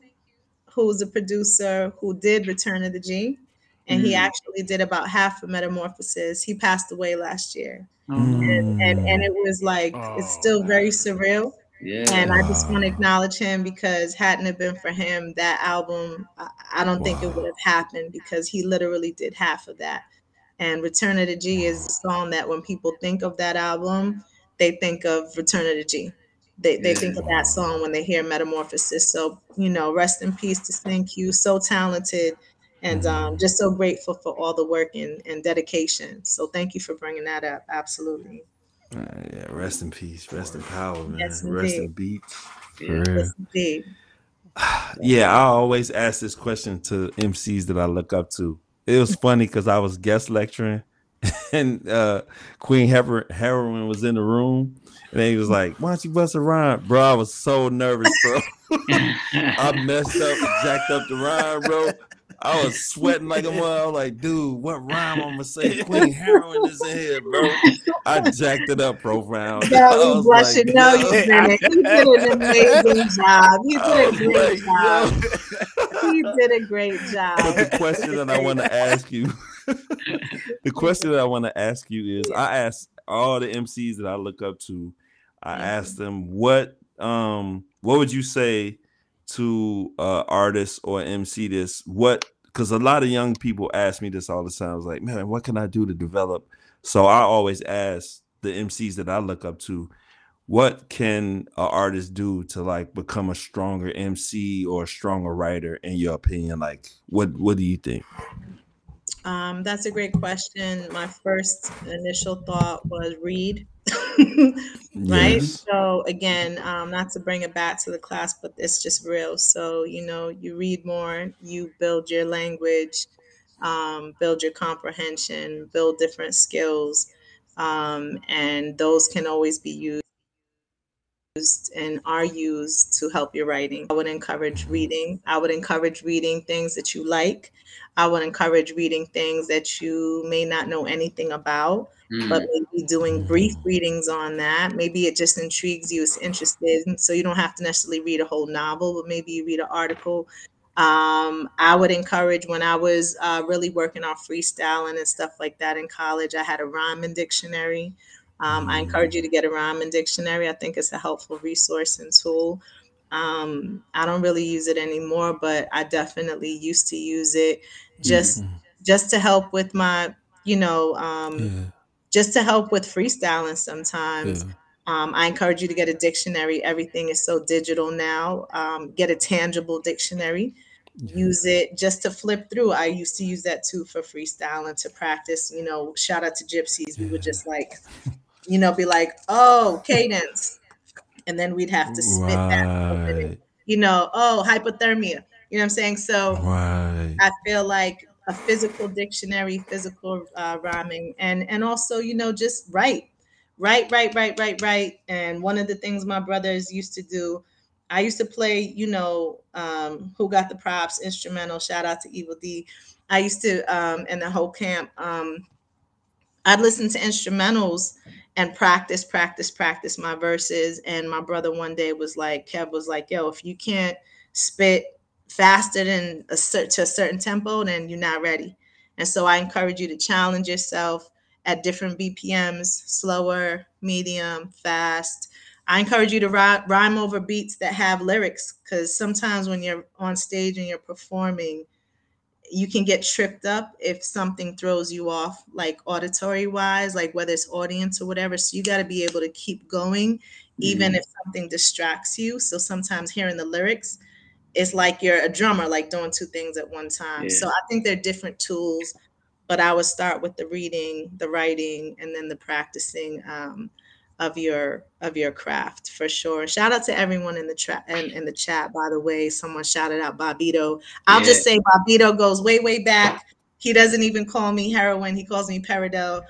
who's a producer who did Return of the G. And mm. he actually did about half of Metamorphosis. He passed away last year. Mm. And, and and it was like, oh, it's still very surreal. Yeah. And I just want to acknowledge him because hadn't it been for him, that album, I, I don't wow. think it would have happened because he literally did half of that. And Return of the G is a song that when people think of that album, they think of Return of the G. They they yeah. think of that song when they hear Metamorphosis. So, you know, rest in peace to Sincube, so talented. And um, just so grateful for all the work and, and dedication. So thank you for bringing that up. Absolutely. Uh, yeah. Rest in peace. Rest in power, man. Yes, rest in beats. Yeah. Yes, indeed. Yeah. I always ask this question to M Cs that I look up to. It was funny because I was guest lecturing and uh, Queen Herawin Herawin was in the room. And he was like, "Why don't you bust a rhyme?" Bro, I was so nervous, bro. I messed up, jacked up the rhyme, bro. I was sweating like a mother. Like, dude, what rhyme I'm gonna say? Queen Herawin is in here, bro. I jacked it up, Profound. No, you like, no, you didn't. You did an amazing job. You did a great job. You did a great job. But the question that I want to ask you, the question that I want to ask you is, I asked all the M Cs that I look up to, I asked them what, um, what would you say to uh artists or M C this, what, because a lot of young people ask me this all the time. I was like, man, what can I do to develop? So I always ask the M Cs that I look up to, what can an artist do to like become a stronger M C or a stronger writer in your opinion? Like, what what do you think? Um, that's a great question. My first initial thought was read. Right? Yes. So again, um, not to bring it back to the class, but it's just real. So, you know, you read more, you build your language, um, build your comprehension, build different skills. Um, and those can always be used and are used to help your writing. I would encourage reading. I would encourage reading things that you like. I would encourage reading things that you may not know anything about. Mm. But maybe doing brief readings on that. Maybe it just intrigues you, it's interested. And so you don't have to necessarily read a whole novel, but maybe you read an article. Um, I would encourage, when I was uh, really working on freestyling and stuff like that in college, I had a rhyming dictionary. Um, I encourage you to get a rhyming dictionary. I think it's a helpful resource and tool. Um, I don't really use it anymore, but I definitely used to use it just, mm. just to help with my, you know, um, yeah. just to help with freestyling sometimes. Yeah. Um, I encourage you to get a dictionary. Everything is so digital now. Um, get a tangible dictionary. Yeah. Use it just to flip through. I used to use that too for freestyling to practice. You know, shout out to gypsies. Yeah. We would just like, you know, be like, oh, cadence. And then we'd have to spit right. that. You know, oh, hypothermia. You know what I'm saying? So right. I feel like a physical dictionary, physical uh, rhyming, and and also, you know, just write. Right, right, right, right, right. And one of the things my brothers used to do, I used to play, you know, um, Who Got the Props, instrumental, shout out to Evil D. I used to, um, and the whole camp, um, I'd listen to instrumentals and practice, practice, practice my verses. And my brother one day was like, Kev was like, yo, if you can't spit faster than a, to a certain tempo, then you're not ready. And so I encourage you to challenge yourself at different B P Ms, slower, medium, fast. I encourage you to rhyme over beats that have lyrics, because sometimes when you're on stage and you're performing, you can get tripped up if something throws you off, like auditory wise, like whether it's audience or whatever. So you got to be able to keep going, even mm-hmm. if something distracts you. So sometimes hearing the lyrics, it's like you're a drummer, like doing two things at one time. Yeah. So I think they're different tools, but I would start with the reading, the writing, and then the practicing um, of your of your craft for sure. Shout out to everyone in the tra- in, in the chat, by the way. Someone shouted out Bobbito. I'll yeah. just say Bobbito goes way, way back. He doesn't even call me Heroin. He calls me Peridot,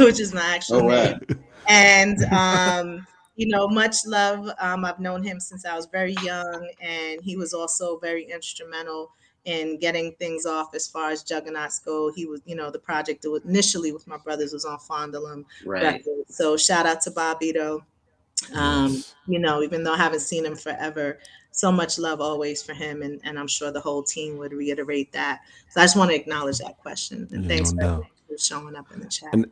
which is my actual oh, wow. name. And, um, you know, much love. Um, I've known him since I was very young, and he was also very instrumental and getting things off as far as Juggaknots go. He was, you know, the project that was initially with my brothers was on Fond du Lac right. records. So shout out to Bobbito. Um, nice. You know, even though I haven't seen him forever, so much love always for him. And, and I'm sure the whole team would reiterate that. So I just want to acknowledge that question. And yeah, thanks no for showing up in the chat. And,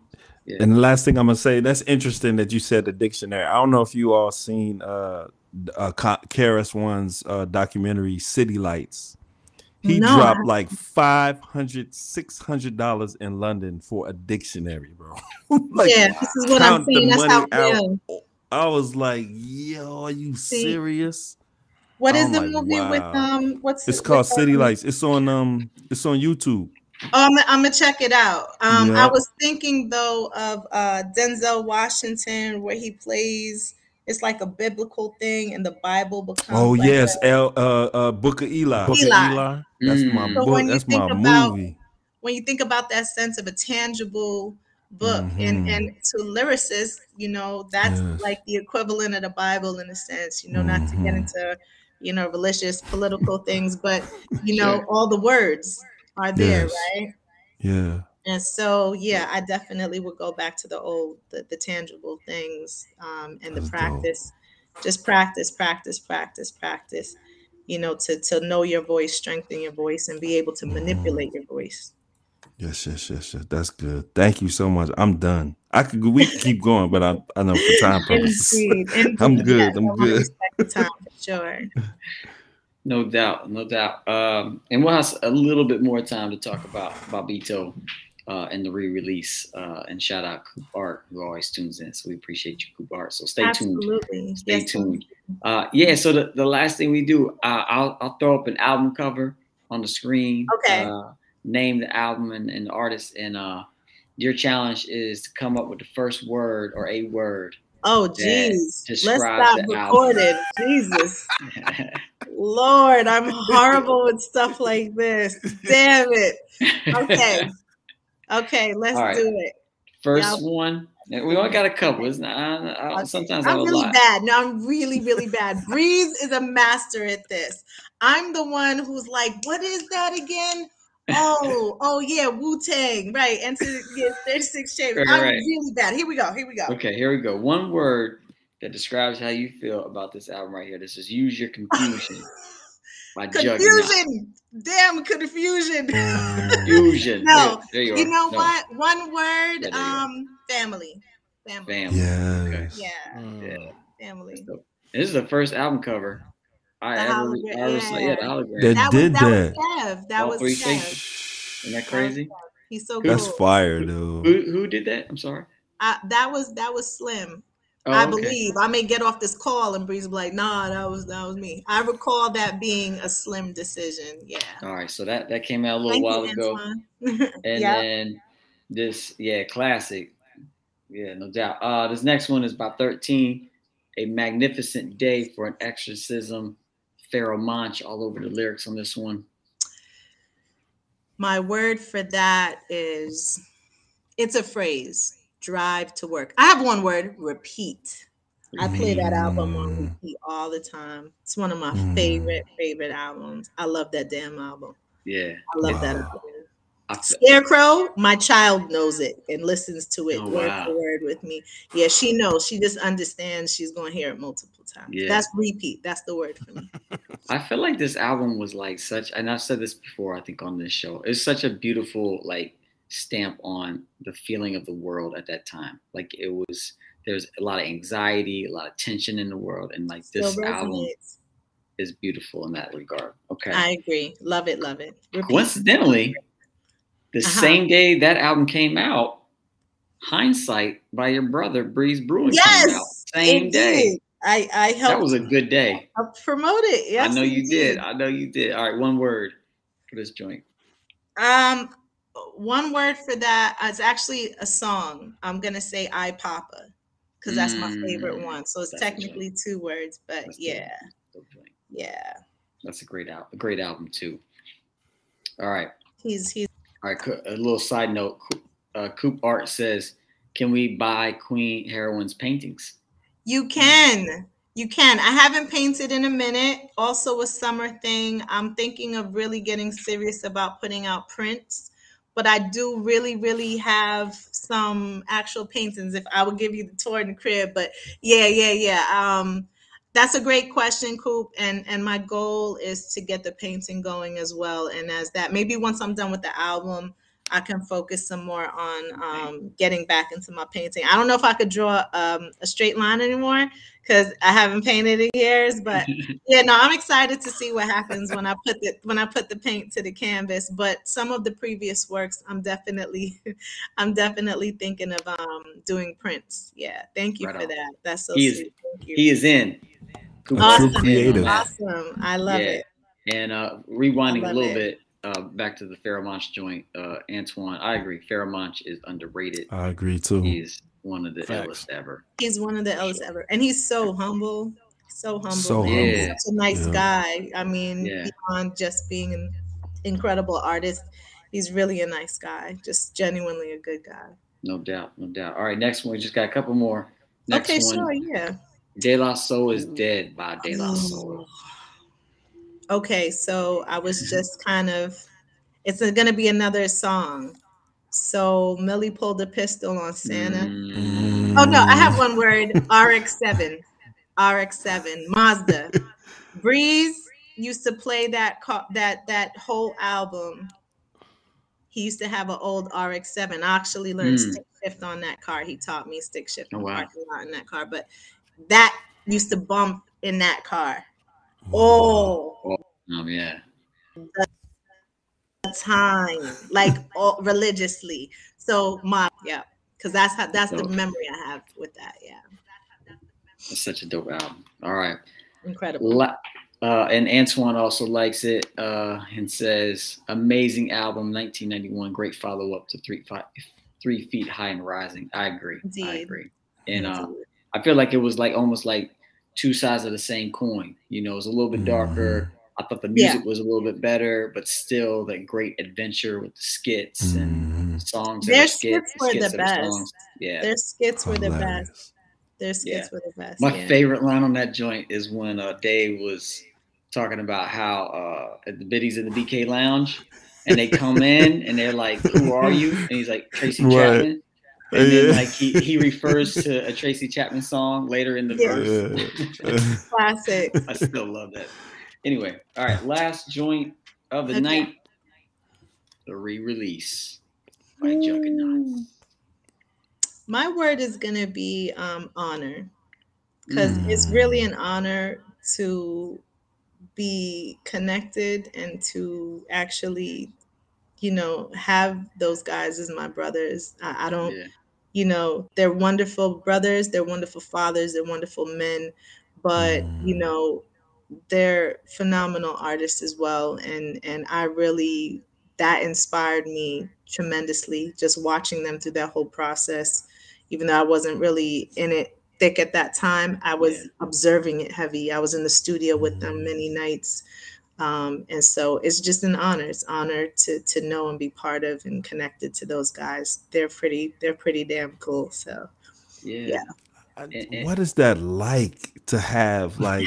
yeah. and the last thing I'm going to say, that's interesting that you said the dictionary. I don't know if you all seen uh, uh, Karis One's uh, documentary, City Lights. He no, dropped like five hundred, six hundred dollars in London for a dictionary, bro. Like, yeah, this is what I'm saying. That's how real. I was like, yo, are you See? serious? What I'm is the like, movie wow. with um? What's it's called with, City Lights. It's on um, it's on YouTube. Um, I'm gonna check it out. Um, yeah. I was thinking though of uh Denzel Washington, where he plays. It's like a biblical thing, and the Bible becomes. Oh like yes, a, El, uh, uh, Book of Eli. Book of Eli. That's mm. my so book. That's my about, movie. When you think about that sense of a tangible book, mm-hmm. and and to lyricists, you know, that's yes. like the equivalent of the Bible in a sense. You know, mm-hmm. not to get into, you know, religious, political things, but you know, sure. all the words are there, yes. right? Yeah. And so, yeah, I definitely would go back to the old, the, the tangible things um, and the That's practice, dope. just practice, practice, practice, practice, you know, to, to know your voice, strengthen your voice, and be able to manipulate mm. your voice. Yes, yes, yes, yes. That's good. Thank you so much. I'm done. I could, we could keep going, but I, I know for time purposes. Indeed, indeed. I'm good. I'm good. Time, sure. No doubt. No doubt. Um, and we'll have a little bit more time to talk about Bobbito. Uh, and the re-release, uh, and shout out Coop Art, who always tunes in. So we appreciate you, Coop Art. So stay Absolutely. tuned. Stay yes. tuned. Uh, yeah. So the, the last thing we do, uh, I'll I'll throw up an album cover on the screen. Okay. Uh, name the album and, and the artist. And uh, your challenge is to come up with the first word or a word. Oh jeez. Let's stop recording. Jesus. Lord, I'm horrible with stuff like this. Damn it. Okay. Okay, let's right. do it. First Y'all. one. We only got a couple. It's not, I, I, okay. Sometimes I'm really lie. bad. No, I'm really, really bad. Breeze is a master at this. I'm the one who's like, what is that again? Oh, oh yeah, Wu-Tang. Right, and to get thirty-six Chambers. Right, I'm right. really bad. Here we go, here we go. Okay, here we go. One word that describes how you feel about this album right here. This is Use Your Confusion. Confusion. Damn confusion. Confusion. No, there you, you know no. what? One word. Yeah, um, family. Family. Family. Yes. Okay. Yeah. Mm. Yeah. Family. This is the first album cover I the ever, I ever saw. Yeah, the hologram. They that did was, that. That was Kev. That All was Kev. Isn't that crazy? He's so good. That's cool. fire, dude. Who who did that? I'm sorry. Uh, that was that was Slim. Oh, I okay. believe I may get off this call and Breeze be like, nah, that was that was me. I recall that being a Slim decision. Yeah. All right. So that, that came out a little Thank while you, ago. And yep. then this, yeah, classic. Yeah, no doubt. Uh this next one is by thirteen, A Magnificent Day for an Exorcism. Pharoahe Monch all over the lyrics on this one. My word for that is it's a phrase. drive to work. I have one word, repeat. I play that album on repeat all the time. It's one of my mm. favorite, favorite albums. I love that damn album. Yeah. I love wow. that album. Scarecrow, my child knows it and listens to it oh, word wow. for word with me. Yeah, she knows. She just understands she's going to hear it multiple times. Yeah. That's repeat. That's the word for me. I feel like this album was like such, and I've said this before, I think on this show, it's such a beautiful like stamp on the feeling of the world at that time. Like it was, there's a lot of anxiety, a lot of tension in the world. And like this album is beautiful in that regard. Okay. I agree. Love it. Love it. Repeat. Coincidentally, the uh-huh. same day that album came out, Hindsight by your brother Breeze Brewin yes, came out. Same indeed. Day. I, I helped. That was a good day. I promoted it. Yes, I know you did. did. I know you did. All right, one word for this joint. Um, one word for that. It's actually a song. I'm gonna say "I Papa" because that's mm, my favorite one. So it's technically two words, but that's yeah, good. Good yeah. That's a great album. A great album too. All right. He's he's. All right, a little side note. Uh, Coop Art says, can we buy Queen Herawin's paintings? You can. You can. I haven't painted in a minute. Also a summer thing. I'm thinking of really getting serious about putting out prints. But I do really, really have some actual paintings. If I would give you the tour in the crib. But yeah, yeah, yeah. Um, that's a great question, Coop, and and my goal is to get the painting going as well. And as that, maybe once I'm done with the album, I can focus some more on um, getting back into my painting. I don't know if I could draw um, a straight line anymore because I haven't painted in years. But yeah, no, I'm excited to see what happens when I put the when I put the paint to the canvas. But some of the previous works, I'm definitely, I'm definitely thinking of um, doing prints. Yeah, thank you right for on. That. That's so he sweet. Is, thank you. He is in. Cool. Awesome. True creative. Awesome. I love yeah. it. And uh, rewinding a little it. bit uh, back to the Pharoahe Monch joint, uh, Antoine, I agree. Pharoahe Monch is underrated. I agree too. He's one of the Facts. illest ever. He's one of the illest ever. And he's so humble. So humble. So humble. Yeah. Such a nice yeah. guy. I mean, yeah. beyond just being an incredible artist, he's really a nice guy. Just genuinely a good guy. No doubt. No doubt. All right. Next one. We just got a couple more. Next okay, one. sure. Yeah. De La Soul is Dead by De La Soul. Okay, so I was just kind of, it's going to be another song. So Millie pulled a pistol on Santa. Mm. Oh, no, I have one word, R X seven. R X seven, Mazda. Breeze used to play that that that whole album. He used to have an old R X seven. I actually learned mm. stick shift on that car. He taught me stick shift oh, wow. parking lot in that car, but that used to bump in that car. Oh, oh yeah. The time, like all, religiously. So my yeah, because that's how that's dope. The memory I have with that. Yeah, that's such a dope album. All right, incredible. La- uh, and Antoine also likes it uh, and says, "Amazing album, nineteen ninety-one. Great follow up to three five, three feet high and rising." I agree. Indeed. I agree. And uh, I feel like it was like almost like two sides of the same coin. You know, it was a little bit darker. I thought the music yeah. was a little bit better, but still that great adventure with the skits and songs. Their and skits, skits were skits the best. Yeah. Their skits were the best. Their skits yeah. were the best. My yeah. favorite line on that joint is when uh, Dave was talking about how uh, at the biddies in the B K Lounge and they come in and they're like, who are you? And he's like, Tracy right. Chapman. And yeah. then, like, he, he refers to a Tracy Chapman song later in the yeah. verse. Yeah. Classic. I still love that. Anyway, all right, last joint of the okay. night, the re-release by mm. Juggaknots. My word is going to be um, honor, because mm. it's really an honor to be connected and to actually, you know, have those guys as my brothers. I, I don't... Yeah. You know, they're wonderful brothers, they're wonderful fathers, they're wonderful men, but, you know, they're phenomenal artists as well. And and I really, that inspired me tremendously, just watching them through that whole process. Even though I wasn't really in it thick at that time, I was yeah. observing it heavy. I was in the studio with them many nights. Um, and so it's just an honor. It's an honor to to know and be part of and connected to those guys. They're pretty, they're pretty damn cool. So yeah. yeah. What is that like to have like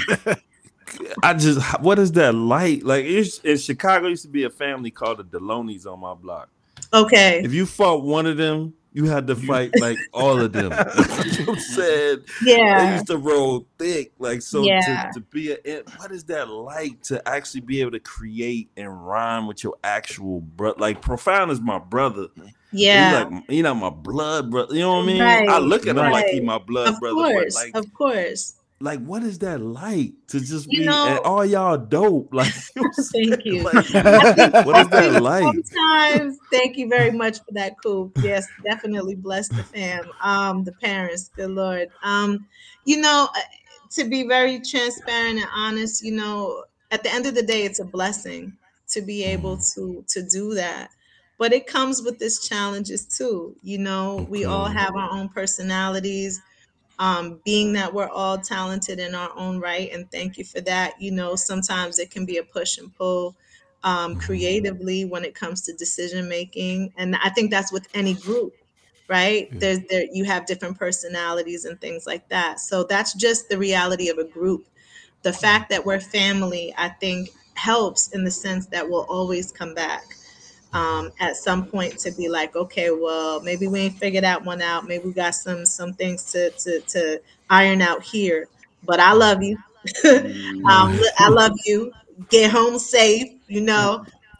I just what is that like? Like it's, in Chicago used to be a family called the Delonies on my block. Okay. If you fought one of them, you had to fight like all of them. You know what I'm saying? Yeah. They used to roll thick. Like, so yeah. to, to be a, what is that like to actually be able to create and rhyme with your actual brother? Like, Profound is my brother. Yeah. He's like, you know, my blood brother. You know what I mean? Right. I look at him right. like he's my blood of brother. Of course. Like, of course. Like, what is that like to just you be know, and all y'all dope? Like, thank you. Like, think, what is that like? Sometimes, thank you very much for that, Coop. Yes, definitely bless the fam, um, the parents. Good Lord, um, you know, to be very transparent and honest, you know, at the end of the day, it's a blessing to be able to to do that. But it comes with its challenges too. You know, we all have our own personalities. Um, being that we're all talented in our own right, and thank you for that, you know, sometimes it can be a push and pull um, creatively when it comes to decision making. And I think that's with any group, right? Mm-hmm. There's there you have different personalities and things like that. So that's just the reality of a group. The fact that we're family, I think, helps in the sense that we'll always come back. Um, at some point to be like, okay, well, maybe we ain't figured that one out. Maybe we got some some things to to, to iron out here. But I love you. um, I love you. Get home safe, you know.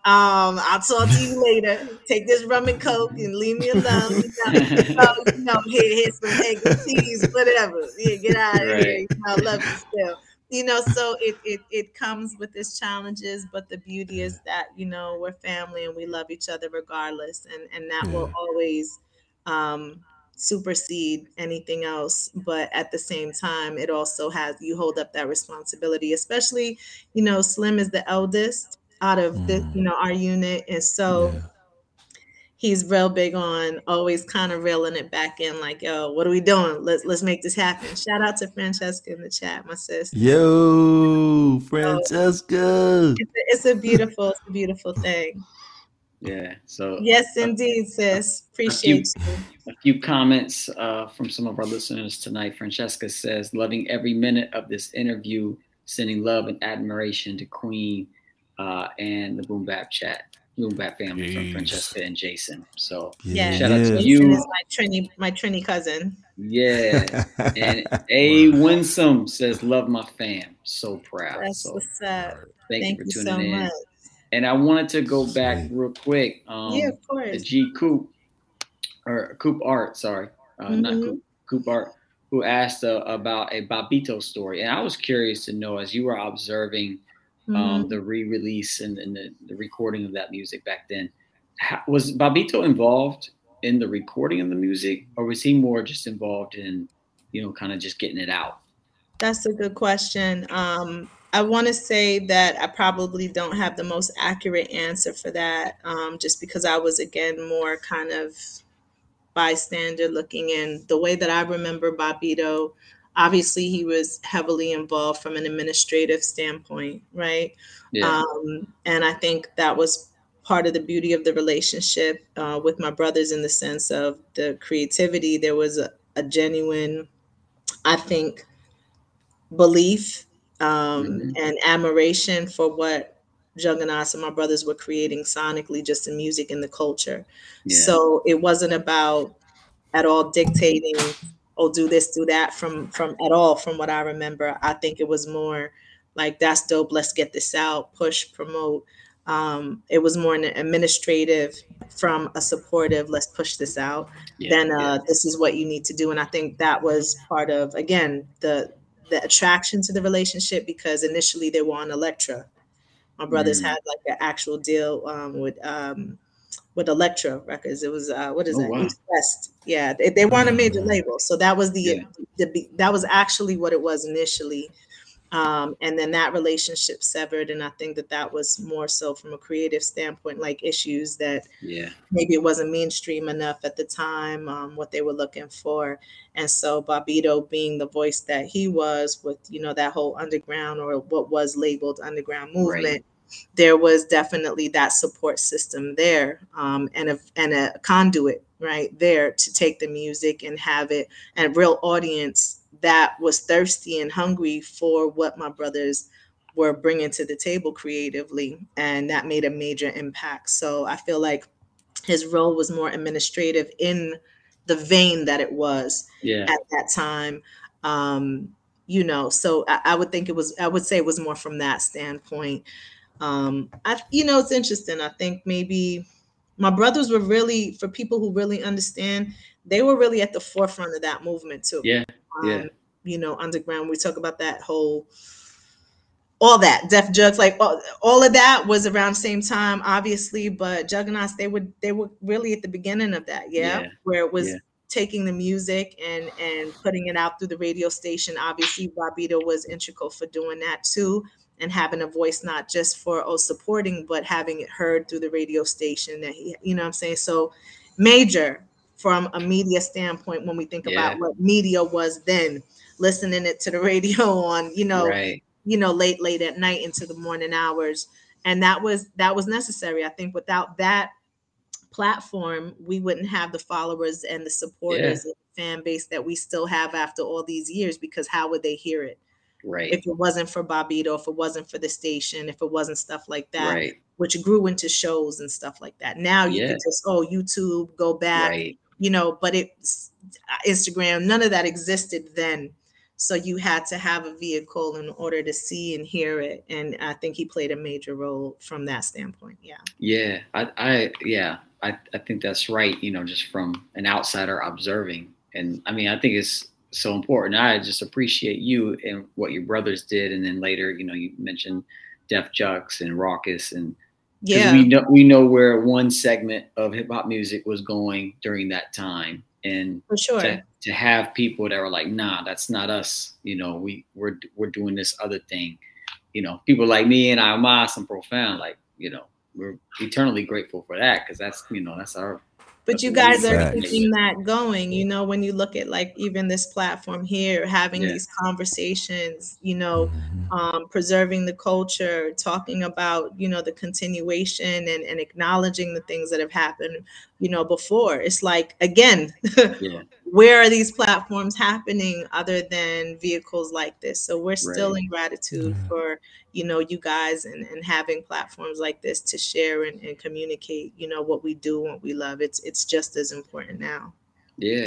Um, I'll talk to you later. Take this rum and coke and leave me alone. You know, you know here, here's some egg and cheese, whatever. Yeah, get out of right. here. You know, I love you still. You know, so it, it it comes with its challenges, but the beauty is that, you know, we're family and we love each other regardless. And, and that yeah. will always um, supersede anything else. But at the same time, it also has, you hold up that responsibility, especially, you know, Slim is the eldest out of mm. this, you know, our unit. And so yeah. he's real big on always kind of reeling it back in, like, yo, what are we doing? Let's let's make this happen. Shout out to Francesca in the chat, my sis. Yo, Francesca. So, it's, a, it's a beautiful, it's a beautiful thing. Yeah. So yes, indeed, sis. Appreciate a few, you. A few comments uh, from some of our listeners tonight. Francesca says, loving every minute of this interview, sending love and admiration to Queen uh, and the Boom Bap Chat. Boom Bap family Jeez. From Francesca and Jason. So yeah. shout out yeah. to you. Jason is my Trini, my Trini cousin. Yeah. And A. Winsome says, love my fam. So proud. That's so what's up. Thank, thank you for tuning you so in. Much. And I wanted to go back real quick. Um, yeah, of course. The G Coop, or Coop Art, sorry. Uh, mm-hmm. Not Coop, Coop Art, who asked uh, about a Bobito story. And I was curious to know, as you were observing Mm-hmm. Um, the re-release and, and the, the recording of that music back then. How, was Bobito involved in the recording of the music, or was he more just involved in, you know, kind of just getting it out? That's a good question. Um, I want to say that I probably don't have the most accurate answer for that, um, just because I was, again, more kind of bystander looking in. The way that I remember Bobito, obviously, he was heavily involved from an administrative standpoint, right? Yeah. Um, and I think that was part of the beauty of the relationship uh, with my brothers in the sense of the creativity. There was a, a genuine, I think, belief um, mm-hmm. and admiration for what Juggaknots and my brothers were creating sonically, just in music and the culture. Yeah. So it wasn't about at all dictating oh, do this, do that from from at all, from what I remember. I think it was more like, that's dope, let's get this out, push, promote. Um, it was more an administrative from a supportive, let's push this out, yeah, than uh, yeah. this is what you need to do. And I think that was part of, again, the, the attraction to the relationship, because initially they were on Elektra. My brothers mm. had like an actual deal um, with um, with Elektra Records. It was, uh, what is oh, that? Wow. East West. Yeah, they, they weren't a major label. So that was the, yeah. the, that was actually what it was initially. Um, and then that relationship severed. And I think that that was more so from a creative standpoint, like issues that yeah. maybe it wasn't mainstream enough at the time, um, what they were looking for. And so Bobito, being the voice that he was with, you know, that whole underground, or what was labeled underground movement, right. there was definitely that support system there, um, and a and a conduit right there to take the music and have it, and a real audience that was thirsty and hungry for what my brothers were bringing to the table creatively, and that made a major impact. So I feel like his role was more administrative in the vein that it was yeah. at that time. Um, you know, so I, I would think it was, I would say it was more from that standpoint. Um, I, you know, it's interesting. I think maybe my brothers were really, for people who really understand, they were really at the forefront of that movement too. Yeah. Um, yeah. You know, underground, we talk about that whole, all that Def Jux, like all, all of that was around the same time, obviously, but Juggaknots, they would they were really at the beginning of that, yeah, yeah. where it was yeah. taking the music and and putting it out through the radio station. Obviously, Bobbito was integral for doing that too, and having a voice not just for oh supporting, but having it heard through the radio station. That he, you know, what I'm saying, so major from a media standpoint when we think yeah. about what media was then, listening it to the radio on, you know. Right. you know, late, late at night into the morning hours. And that was, that was necessary. I think without that platform, we wouldn't have the followers and the supporters yeah. and the fan base that we still have after all these years, because how would they hear it? Right. If it wasn't for Bobbito, if it wasn't for the station, if it wasn't stuff like that, right. which grew into shows and stuff like that. Now you yeah. can just, oh, YouTube, go back, right. you know, but it's Instagram, none of that existed then. So you had to have a vehicle in order to see and hear it. And I think he played a major role from that standpoint. Yeah. Yeah. I, I yeah, I, I think that's right. You know, just from an outsider observing. And I mean, I think it's so important. I just appreciate you and what your brothers did. And then later, you know, you mentioned Def Jux and Raucous, and yeah, we know, we know where one segment of hip hop music was going during that time. And for sure. to, to have people that were like, nah, that's not us. You know, we we're we're doing this other thing. You know, people like me and I, Mas and Profound, like, you know, we're eternally grateful for that, because that's, you know, that's our. But that's you guys are keeping that going. You know, when you look at like even this platform here, having yeah. these conversations, you know, um, preserving the culture, talking about, you know, the continuation and, and acknowledging the things that have happened, you know, before. It's like, again, yeah. where are these platforms happening other than vehicles like this? So we're still right. in gratitude yeah. for, you know, you guys and, and having platforms like this to share and, and communicate, you know, what we do, what we love. It's it's just as important now. Yeah.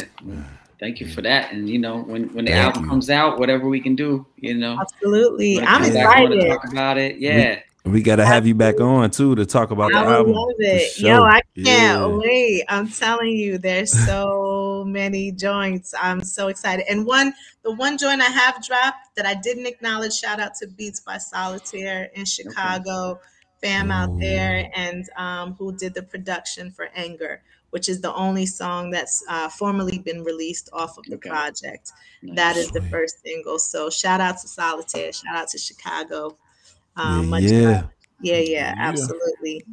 Thank you for that. And, you know, when, when the Thank album you. comes out, whatever we can do, you know. Absolutely. I'm excited. To talk about it. Yeah. We, we got to have you back on, too, to talk about I the album. I love it. Yo, I can't yeah. wait. I'm telling you, there's so many joints. I'm so excited. And one, the one joint I have dropped that I didn't acknowledge, shout out to Beats by Solitaire in Chicago. Okay. Fam out there, and um, who did the production for Anger, which is the only song that's uh, formally been released off of the okay. project. Nice. That is the first single. So shout out to Solitaire, shout out to Chicago. Um, yeah, much yeah. yeah, yeah, absolutely.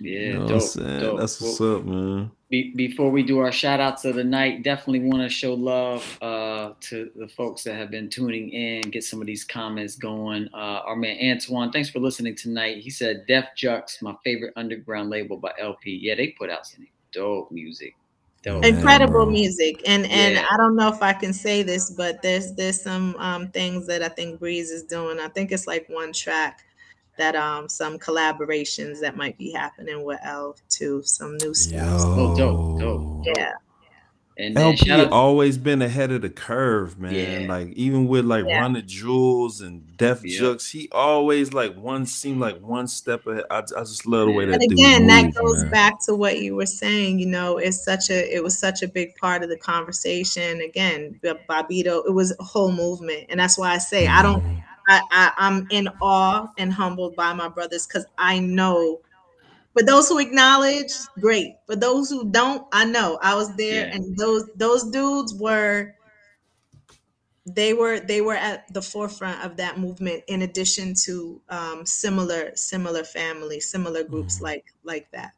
Yeah, no, dope, dope. That's what's well, up, man. Be, before we do our shout outs of the night, definitely want to show love uh, to the folks that have been tuning in, get some of these comments going. Uh, our man Antoine, thanks for listening tonight. He said, Def Jux, my favorite underground label by L P. Yeah, they put out some dope music. Dope. Incredible yeah. music. And and yeah. I don't know if I can say this, but there's, there's some um, things that I think Breeze is doing. I think it's like one track. That um some collaborations that might be happening with L too, some new stuff. Oh, dope, dope, dope. Yeah. And L P always been ahead of the curve, man. Yeah. Like even with like yeah. Run the Jewels and Def yeah. Jux, he always like one seemed like one step ahead. I, I just love the way that. And again, dude moved, that goes man. back to what you were saying. You know, it's such a it was such a big part of the conversation. Again, Bobbito, it was a whole movement, and that's why I say mm. I don't. I, I, I'm in awe and humbled by my brothers, because I know, for those who acknowledge, great. For those who don't, I know I was there, yeah. and those those dudes were, they were they were at the forefront of that movement. In addition to um, similar similar families, similar groups like like that.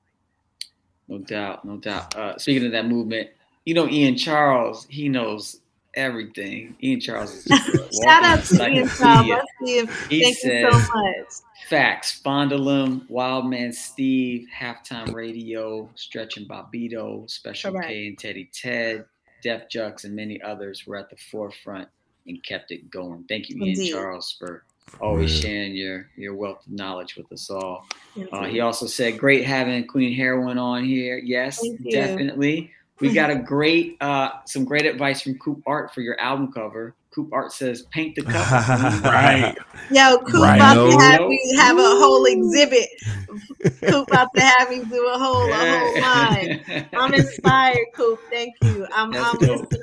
No doubt, no doubt. Uh, speaking of that movement, you know, Ian Charles, he knows everything. Ian Charles is just shout out to Ian Charles. Let's see if, he thank says, you so much. Facts, Fondulum, Wildman Steve, Halftime Radio, Stretch and Bobbito, Special right. K and Teddy Ted, Def Jux, and many others were at the forefront and kept it going. Thank you, Indeed. Ian Charles, for always sharing your, your wealth of knowledge with us all. Uh, he also said, great having Queen Herawin on here. Yes, definitely. We got a great, uh, some great advice from Coop Art for your album cover. Coop Art says, paint the cover. Right. Yo, Coop about to have me have a whole exhibit. Coop about to have me do a whole, yeah. a whole line. I'm inspired, Coop. Thank you. I'm, I'm,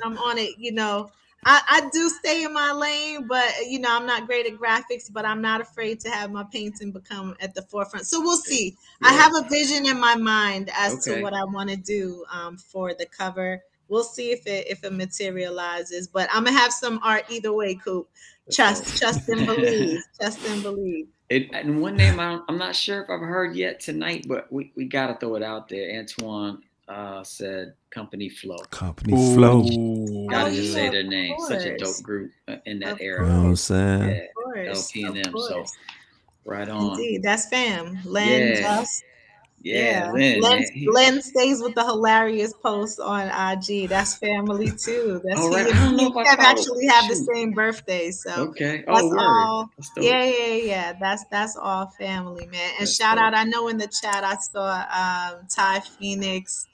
I'm on it, you know. I, I do stay in my lane, but, you know, I'm not great at graphics, but I'm not afraid to have my painting become at the forefront. So we'll see. Yeah. I have a vision in my mind as okay. to what I want to do um, for the cover. We'll see if it if it materializes, but I'm going to have some art either way, Coop. Trust, trust and believe. Trust and believe. It, and one name I I'm not sure if I've heard yet tonight, but we, we got to throw it out there. Antoine uh, said, Company Flow. Company Ooh. Flow. Gotta oh, just yeah, say their name. Course. Such a dope group in that of era. You know what I'm saying? Yeah, course, L P and M. So right on. Indeed, that's fam. Len, yeah. Just. Yeah, yeah. Len, Len, Len stays with the hilarious posts on I G. That's family too. That's all right. I don't know if I actually have Shoot. the same birthday. So okay. Oh, that's word. all. That's yeah, yeah, yeah. That's that's all family, man. And that's shout dope. out. I know in the chat I saw um, Ty Phoenix.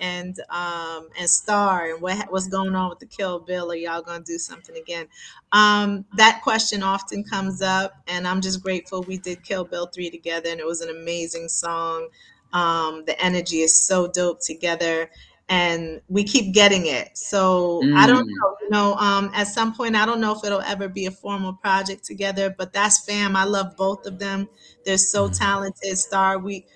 And um and Star and what what's going on with the Kill Bill? Are y'all gonna do something again? Um, that question often comes up, and I'm just grateful we did Kill Bill three together, and it was an amazing song. Um, the energy is so dope together, and we keep getting it. So mm. I don't know, you know. Um, at some point, I don't know if it'll ever be a formal project together, but that's fam. I love both of them. They're so talented. Star, we.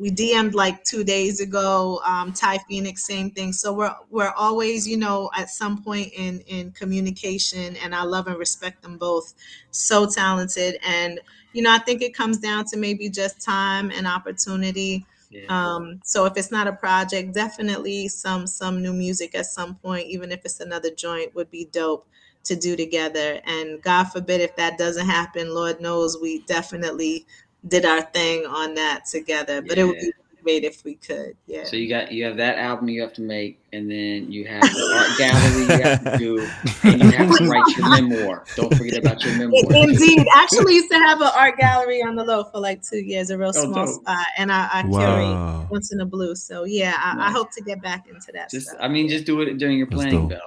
We D M'd like two days ago, um, Ty Phoenix, same thing. So we're we're always, you know, at some point in, in communication, and I love and respect them both. So talented. And, you know, I think it comes down to maybe just time and opportunity. Yeah. Um, so if it's not a project, definitely some some new music at some point, even if it's another joint, would be dope to do together. And God forbid if that doesn't happen, Lord knows we definitely did our thing on that together, but yeah. it would be great if we could. Yeah. So you got you have that album you have to make, and then you have the art gallery you have to do, and you have to write your memoir. Don't forget about your memoir. Indeed, actually used to have an art gallery on the low for like two years, a real oh, small dope. spot, and I, I wow. carry Once in a Blue. So yeah, I, nice. I hope to get back into that. Just stuff. I mean, just do it during your planning, though.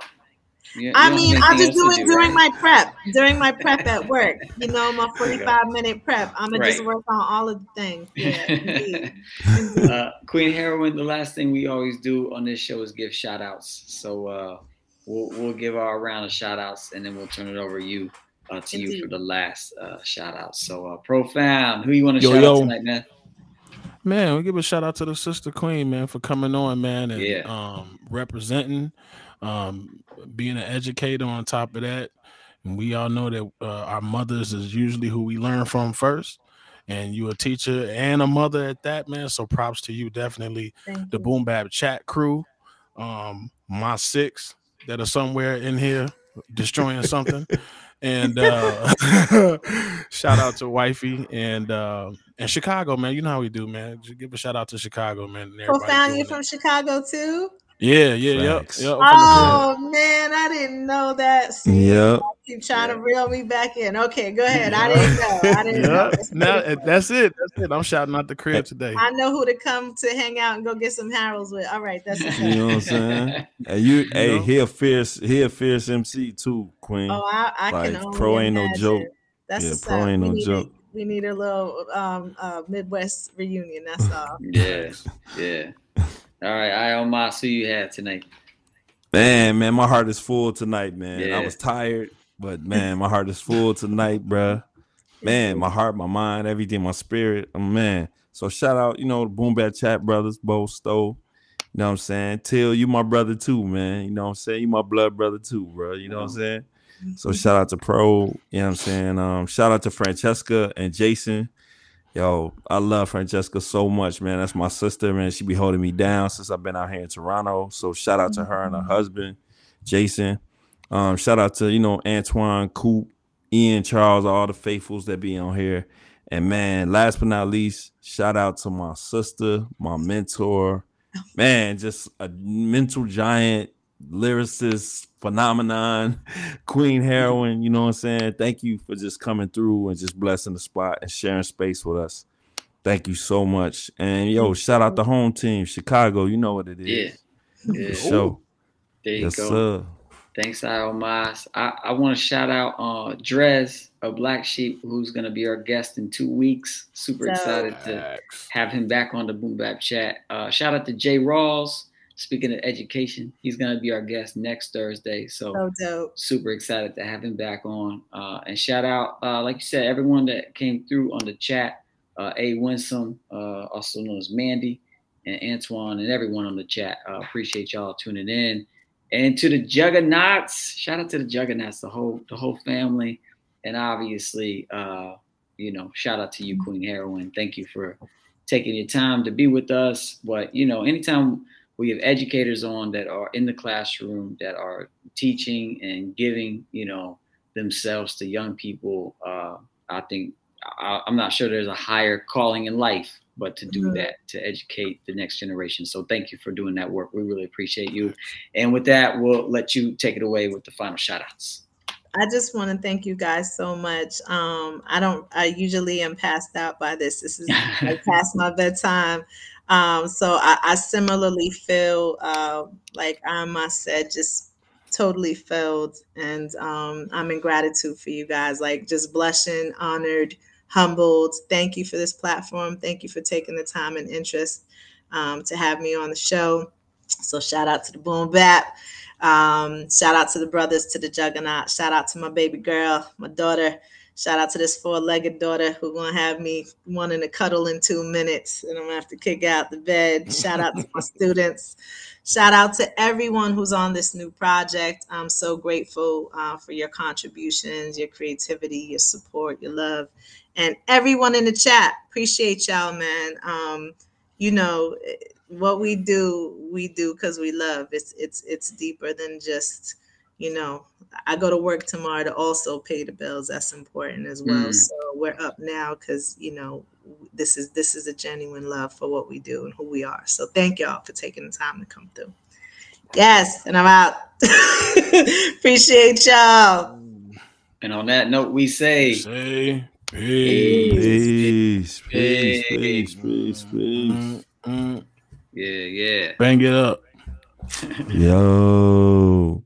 You, you I mean, I'll just do it do, during right? my prep, during my prep at work. You know, my forty-five minute prep. I'm going right. to just work on all of the things. Yeah, indeed. Indeed. Uh, Queen Herawin, the last thing we always do on this show is give shout outs. So uh, we'll, we'll give our round of shout outs, and then we'll turn it over to you, uh, to indeed. you for the last uh, shout out. So uh, Profound, who you want to shout yo. out tonight, man? Man, we give a shout out to the sister queen, man, for coming on, man, and yeah. um, representing. Um, being an educator on top of that, and we all know that uh, our mothers is usually who we learn from first, and you a teacher and a mother at that, man, so props to you, definitely. Thank the you. Boom Bap Chat crew, um, my six that are somewhere in here destroying something, and uh, shout out to Wifey and uh, and Chicago, man, you know how we do, man, just give a shout out to Chicago, man. Profound, you from it. Chicago too? Yeah, yeah, yep, yep. Oh man, I didn't know that. Yep. Keep trying yep. to reel me back in. Okay, go ahead. Yep. I didn't know. I didn't yep. know. That's, now, that's it. That's it. I'm shouting out the crib today. I know who to come to hang out and go get some Harolds with. All right, that's it. You know what I'm saying? And you, you hey, know? he a fierce, he a fierce M C too, Queen. Oh, I, I like, can. Only pro ain't imagine. no joke. That's yeah, pro ain't no joke. We need a little um, uh, Midwest reunion. That's all. Yeah, yeah. All right, Iomos, who you had tonight? Man, man, my heart is full tonight, man. Yeah. I was tired, but man, my heart is full tonight, bruh. Man, my heart, my mind, everything, my spirit, oh, man. So shout out, you know, the Boom Bap Chat brothers, Bo Stowe. You know what I'm saying? Till, you my brother too, man. You know what I'm saying? You my blood brother too, bro. You know what I'm saying? So shout out to Pro. You know what I'm saying? Um, shout out to Francesca and Jason. Yo, I love Francesca so much, man. That's my sister, man. She be holding me down since I've been out here in Toronto. So shout out to her and her husband, Jason. Um, shout out to, you know, Antoine, Coop, Ian Charles, all the faithfuls that be on here. And man, last but not least, shout out to my sister, my mentor, man, just a mental giant, lyricist phenomenon, Queen Herawin, you know what I'm saying? Thank you for just coming through and just blessing the spot and sharing space with us. Thank you so much. And yo, shout out the home team, Chicago. You know what it is. Yeah. Yeah. So there you yes, go. Sir. Thanks, Iomas. I, I want to shout out uh, Drez, a Black Sheep, who's going to be our guest in two weeks. Super so, excited to have him back on the Boom Bap Chat. Uh, shout out to Jay Rawls. Speaking of education, he's going to be our guest next Thursday. So, so dope. Super excited to have him back on. Uh, and shout out, uh, like you said, everyone that came through on the chat. Uh, A. Winsome, uh, also known as Mandy, and Antoine, and everyone on the chat. Uh, appreciate y'all tuning in. And to the Juggaknots, shout out to the Juggaknots, the whole the whole family, and obviously, uh, you know, shout out to you, Queen Herawin. Thank you for taking your time to be with us. But you know, anytime we have educators on that are in the classroom that are teaching and giving, you know, themselves to young people, uh, I think. I'm not sure there's a higher calling in life, but to do that, to educate the next generation. So thank you for doing that work. We really appreciate you. And with that, we'll let you take it away with the final shout outs. I just want to thank you guys so much. Um, I don't, I usually am passed out by this. This is like past my bedtime. Um, so I, I similarly feel uh, like I must said, just totally filled. And um, I'm in gratitude for you guys, like just blushing, honored, humbled. Thank you for this platform. Thank you for taking the time and interest um, to have me on the show. So shout out to the Boom Bap. Um, shout out to the brothers, to the Juggaknots. Shout out to my baby girl, my daughter. Shout out to this four-legged daughter who's going to have me wanting to cuddle in two minutes and I'm going to have to kick out the bed. Shout out to my students. Shout out to everyone who's on this new project. I'm so grateful uh, for your contributions, your creativity, your support, your love, and everyone in the chat. Appreciate y'all, man. Um, you know, what we do, we do because we love. It's, it's, it's deeper than just... You know, I go to work tomorrow to also pay the bills. That's important as well. Mm. So we're up now because, you know, this is this is a genuine love for what we do and who we are. So thank y'all for taking the time to come through. Yes, and I'm out. Appreciate y'all. And on that note, we say, say peace, peace, peace, peace, peace, peace, peace. Mm-hmm. Yeah, yeah. Bang it up. Yo.